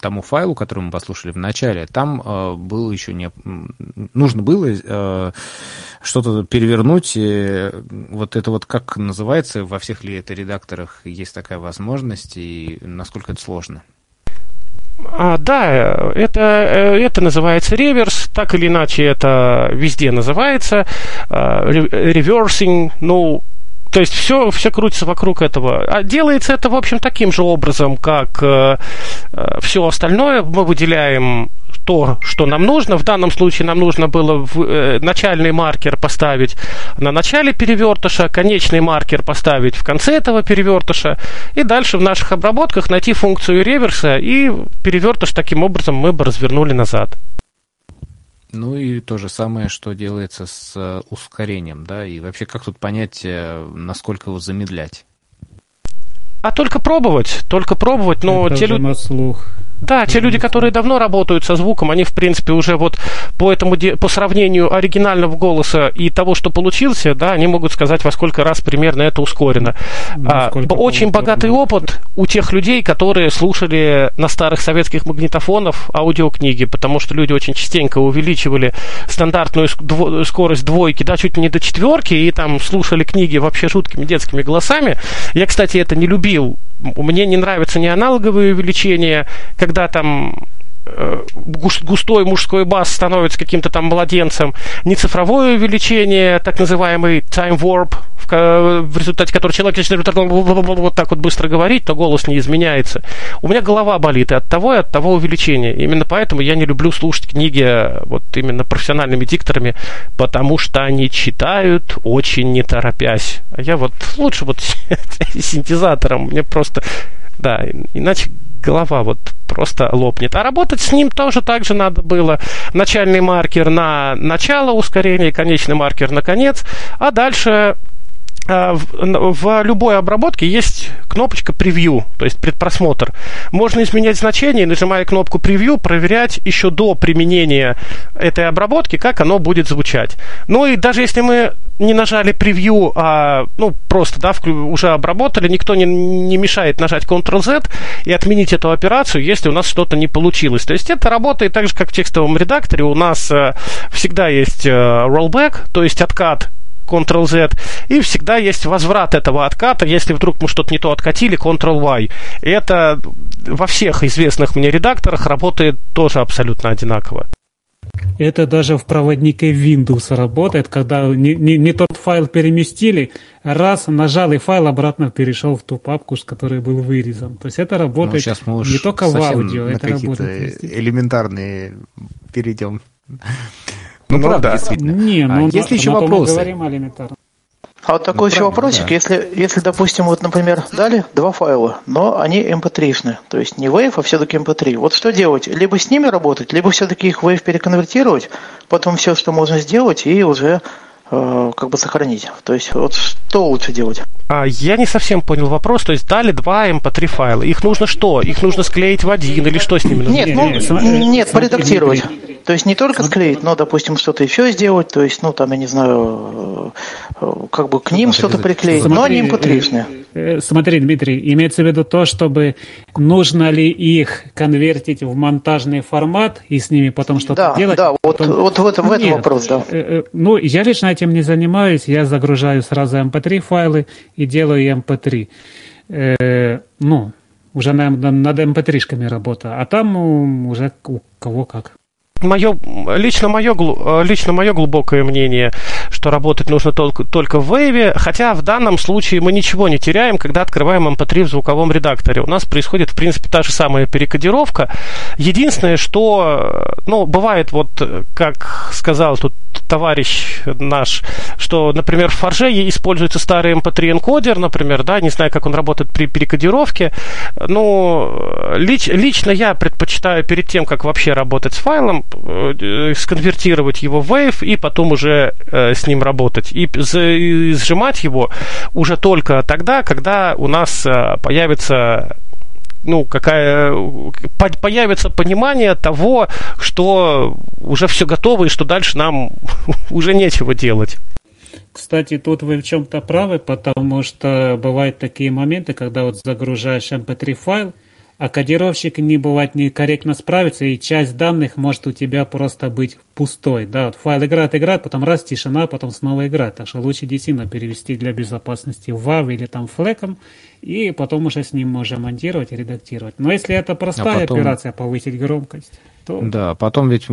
тому файлу, который мы послушали в начале, там было еще не... Нужно было что-то перевернуть. Вот это вот как называется, во всех ли это редакторах есть такая возможность, и насколько это сложно? Да, это называется реверс, так или иначе это везде называется. Реверсинг, ну... То есть все крутится вокруг этого. А делается это, в общем, таким же образом, как все остальное. Мы выделяем то, что нам нужно. В данном случае нам нужно было начальный маркер поставить на начале перевертыша, конечный маркер поставить в конце этого перевертыша, и дальше в наших обработках найти функцию реверса, и перевертыш таким образом мы бы развернули назад. Ну и то же самое, что делается с ускорением, да, и вообще как тут понять, насколько его замедлять? А только пробовать, но это те люди... Да, те люди, которые давно работают со звуком, они, в принципе, уже вот по сравнению оригинального голоса и того, что получился, да, они могут сказать, во сколько раз примерно это ускорено. Очень богатый опыт у тех людей, которые слушали на старых советских магнитофонов аудиокниги, потому что люди очень частенько увеличивали стандартную скорость двойки, да, чуть ли не до четверки, и там слушали книги вообще жуткими детскими голосами. Я, кстати, это не любил. Мне не нравятся ни аналоговые увеличения, когда там густой мужской бас становится каким-то там младенцем, не цифровое увеличение, так называемый time warp, в результате которого человек начинает вот так вот быстро говорить, то голос не изменяется. У меня голова болит и от того увеличения. Именно поэтому я не люблю слушать книги вот именно профессиональными дикторами, потому что они читают очень не торопясь. А я вот лучше вот синтезатором, мне просто... Да, иначе голова вот просто лопнет. А работать с ним тоже так же надо было. Начальный маркер на начало ускорения, конечный маркер на конец. А дальше в любой обработке есть кнопочка превью, то есть предпросмотр. Можно изменять значение, нажимая кнопку превью, проверять еще до применения этой обработки, как оно будет звучать. Ну и даже если мы не нажали превью, а просто уже обработали, никто не мешает нажать Ctrl-Z и отменить эту операцию, если у нас что-то не получилось. То есть это работает так же, как в текстовом редакторе. У нас всегда есть rollback, то есть откат, Ctrl-Z, и всегда есть возврат этого отката, если вдруг мы что-то не то откатили, Ctrl-Y. Это во всех известных мне редакторах работает тоже абсолютно одинаково. Это даже в проводнике Windows работает, когда не тот файл переместили, раз нажал, и файл обратно перешел в ту папку, с которой был вырезан. То есть это работает не только в аудио, это работает элементарные перейдем. Правда, действительно. Есть ли еще вопросы? А вот такой еще вопросик, да. если, допустим, вот, например, дали два файла, но они mp3-шные, то есть не WAV, а все-таки mp3. Вот что делать? Либо с ними работать, либо все-таки их в WAV переконвертировать, потом все, что можно сделать, и уже сохранить. То есть вот что лучше делать? Я не совсем понял вопрос. То есть дали два mp3 файла. Их нужно что? Их нужно склеить в один или что с ними нужно? Нет, поредактировать. То есть не только склеить, но, допустим, что-то еще сделать, то есть, к ним что-то приклеить, но не mp3-шные. Смотри, Дмитрий, имеется в виду то, чтобы нужно ли их конвертить в монтажный формат и с ними потом что-то делать? Да, вот в этом вопрос, да. Ну, я лично этим не занимаюсь, я загружаю сразу mp3 файлы и делаю mp3. Уже над mp3-шками работа, а там уже у кого как. Лично мое глубокое мнение, что работать нужно только в WAV, хотя в данном случае мы ничего не теряем, когда открываем mp3 в звуковом редакторе. У нас происходит, в принципе, та же самая перекодировка. Единственное, что бывает, вот как сказал тут товарищ наш, что, например, в Фарже используется старый mp3-энкодер, например, да, не знаю, как он работает при перекодировке. Лично я предпочитаю перед тем, как вообще работать с файлом, сконвертировать его в WAV и потом уже с ним работать. И сжимать его уже только тогда, когда у нас появится... появится понимание того, что уже все готово и что дальше нам уже нечего делать. Кстати, тут вы в чем-то правы, потому что бывают такие моменты, когда вот загружаешь mp3 файл, а кодировщик не бывает некорректно справится, и часть данных может у тебя просто быть пустой. Да, вот файл играет, потом раз тишина, потом снова играет. Так что лучше действительно перевести для безопасности в WAV или там флеком, и потом уже с ним можно монтировать и редактировать. Но если это простая операция, повысить громкость, то... Да, потом ведь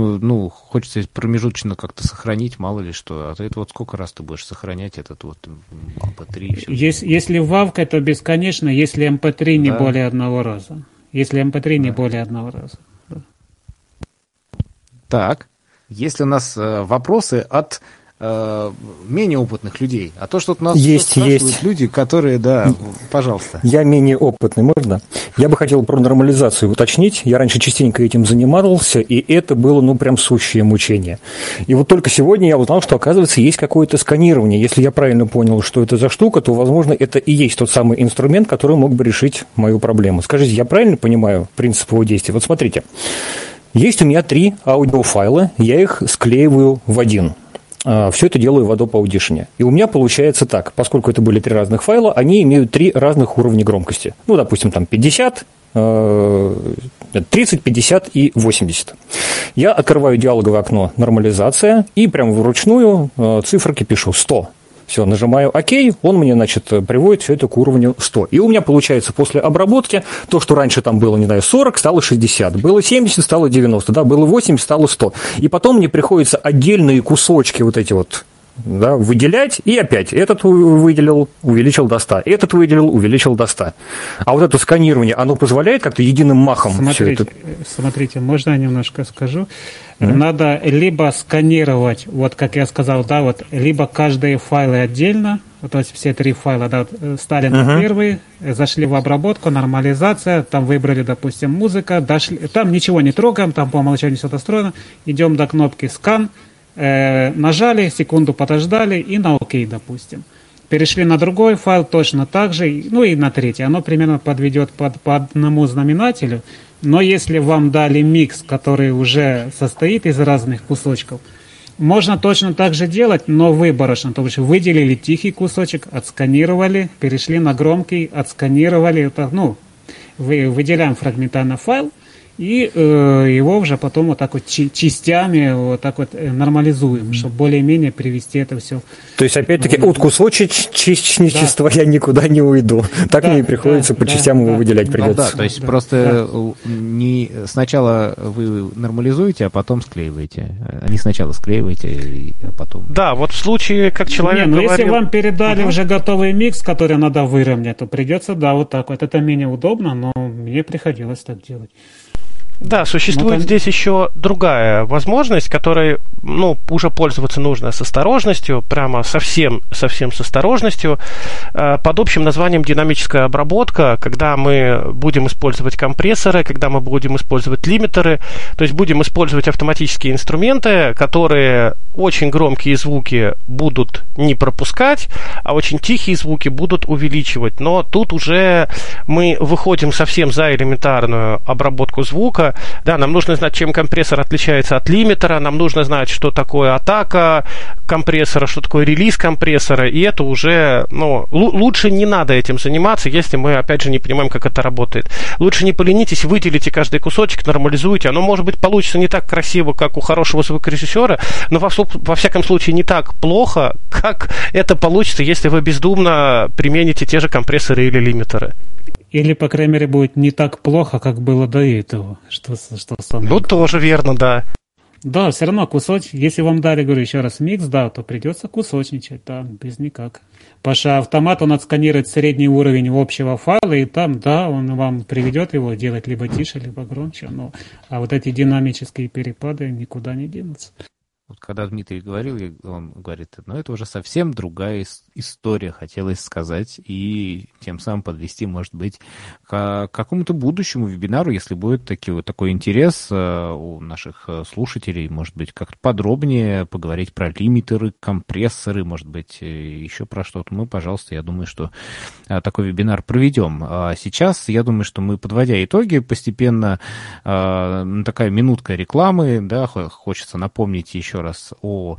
хочется промежуточно как-то сохранить, мало ли что. А ты это вот сколько раз ты будешь сохранять этот вот mp3? Если WAV, то бесконечно, если mp3 не более одного раза. Если mp3 не более одного раза. Да. Так, есть ли у нас вопросы от менее опытных людей. А то, что у нас есть люди, которые, да, пожалуйста. Я менее опытный, можно? Я бы хотел про нормализацию уточнить. Я раньше частенько этим занимался, и это было, ну, прям сущее мучение. И вот только сегодня я узнал, что, оказывается, есть какое-то сканирование. Если я правильно понял, что это за штука, то, возможно, это и есть тот самый инструмент, который мог бы решить мою проблему. Скажите, я правильно понимаю принцип его действия? Вот смотрите. Есть у меня 3 аудиофайла, я их склеиваю в один. Все это делаю в Adobe Audition. И у меня получается так, поскольку это были 3 разных файла, они имеют 3 разных уровня громкости. Ну, допустим, там 50, 30, 50 и 80. Я открываю диалоговое окно «Нормализация» и прямо вручную циферки пишу 100. Все, нажимаю ОК, он мне, значит, приводит все это к уровню 100. И у меня получается после обработки то, что раньше там было, не знаю, 40, стало 60, было 70, стало 90, да, было 80, стало 100. И потом мне приходится отдельные кусочки вот эти вот, да, выделять, и опять этот выделил, увеличил до 100, этот выделил, увеличил до 100. А вот это сканирование, оно позволяет как-то единым махом Смотрите, можно я немножко скажу? Надо либо сканировать, вот как я сказал, да, вот, либо каждые файлы отдельно, то есть все 3 файла, да, вот, стали на первый, зашли в обработку, нормализация, там выбрали, допустим, музыка, дошли, там ничего не трогаем, там по умолчанию все достроено, идем до кнопки «Скан», нажали, секунду подождали и на ОК, допустим. Перешли на другой файл, точно так же, ну и на третий. Оно примерно подведет по одному знаменателю, но если вам дали микс, который уже состоит из разных кусочков, можно точно так же делать, но выборочно. То есть выделили тихий кусочек, отсканировали, перешли на громкий, отсканировали. Ну, выделяем фрагментарно файл, и его уже потом вот так вот частями вот так вот нормализуем, чтобы более-менее привести это все. То есть, опять-таки, от кусочничества я никуда не уйду. Так мне и приходится по частям его выделять придется. Ну, да, то есть, просто не сначала вы нормализуете, а потом склеиваете. А не сначала склеиваете, а потом... Да, вот в случае, как человек говорил... Если вам передали уже готовый микс, который надо выровнять, то придется, да, вот так вот. Это менее удобно, но мне приходилось так делать. Да, существует здесь еще другая возможность, которой, ну, уже пользоваться нужно с осторожностью, прямо совсем с осторожностью, под общим названием динамическая обработка, когда мы будем использовать компрессоры, когда мы будем использовать лимитеры, то есть будем использовать автоматические инструменты, которые очень громкие звуки будут не пропускать, а очень тихие звуки будут увеличивать. Но тут уже мы выходим совсем за элементарную обработку звука. Да, нам нужно знать, чем компрессор отличается от лимитера, нам нужно знать, что такое атака компрессора, что такое релиз компрессора, и это уже, ну, лучше не надо этим заниматься, если мы, опять же, не понимаем, как это работает. Лучше не поленитесь, выделите каждый кусочек, нормализуйте, оно, может быть, получится не так красиво, как у хорошего звукорежиссера, но во всяком случае не так плохо, как это получится, если вы бездумно примените те же компрессоры или лимитеры. Или, по крайней мере, будет не так плохо, как было до этого. Что самое... Ну, тоже верно, да. Да, все равно кусочек. Если вам дали, говорю, еще раз микс, да, то придется кусочничать, да, без никак. Паша, автомат, он отсканирует средний уровень общего файла, и там, да, он вам приведет его делать либо тише, либо громче. Но... А вот эти динамические перепады никуда не денутся. Вот когда Дмитрий говорил, он говорит, ну, это уже совсем другая история, хотелось сказать, и тем самым подвести, может быть, к какому-то будущему вебинару, если будет такой интерес у наших слушателей, может быть, как-то подробнее поговорить про лимитеры, компрессоры, может быть, еще про что-то. Ну, пожалуйста, я думаю, что такой вебинар проведем. А сейчас, я думаю, что мы, подводя итоги, постепенно такая минутка рекламы, да, хочется напомнить еще раз о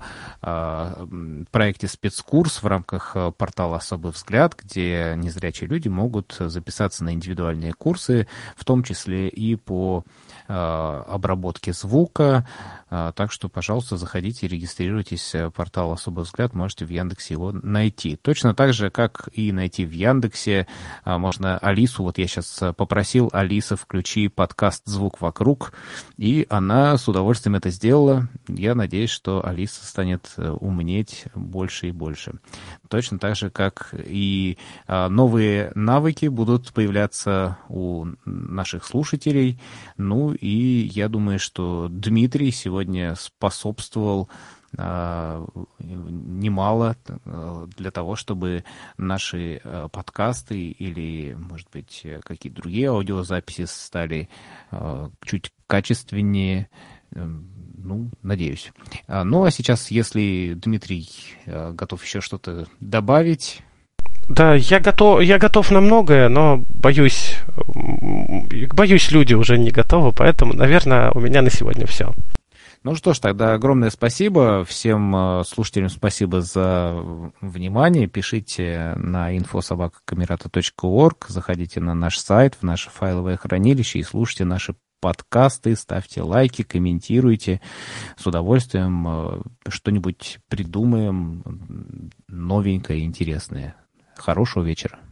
проекте «Спецкурс» в рамках портала «Особый взгляд», где незрячие люди могут записаться на индивидуальные курсы, в том числе и по обработке звука. Так что, пожалуйста, заходите, регистрируйтесь. Портал «Особый взгляд», можете в Яндексе его найти. Точно так же, как и найти в Яндексе, можно Алису. Вот я сейчас попросил: Алиса, включи подкаст «Звук вокруг», и она с удовольствием это сделала. Я надеюсь, что Алиса станет умнеть больше и больше. Точно так же, как и новые навыки будут появляться у наших слушателей. Ну и я думаю, что Дмитрий сегодня способствовал немало для того, чтобы наши подкасты или, может быть, какие-то другие аудиозаписи стали чуть качественнее. Ну, надеюсь. Ну, а сейчас, если Дмитрий готов еще что-то добавить... Да, я готов на многое, но боюсь, люди уже не готовы, поэтому, наверное, у меня на сегодня все. Ну что ж, тогда огромное спасибо. Всем слушателям спасибо за внимание. Пишите на info@camerata.org, заходите на наш сайт, в наше файловое хранилище и слушайте наши подкасты, ставьте лайки, комментируйте. С удовольствием что-нибудь придумаем новенькое и интересное. Хорошего вечера.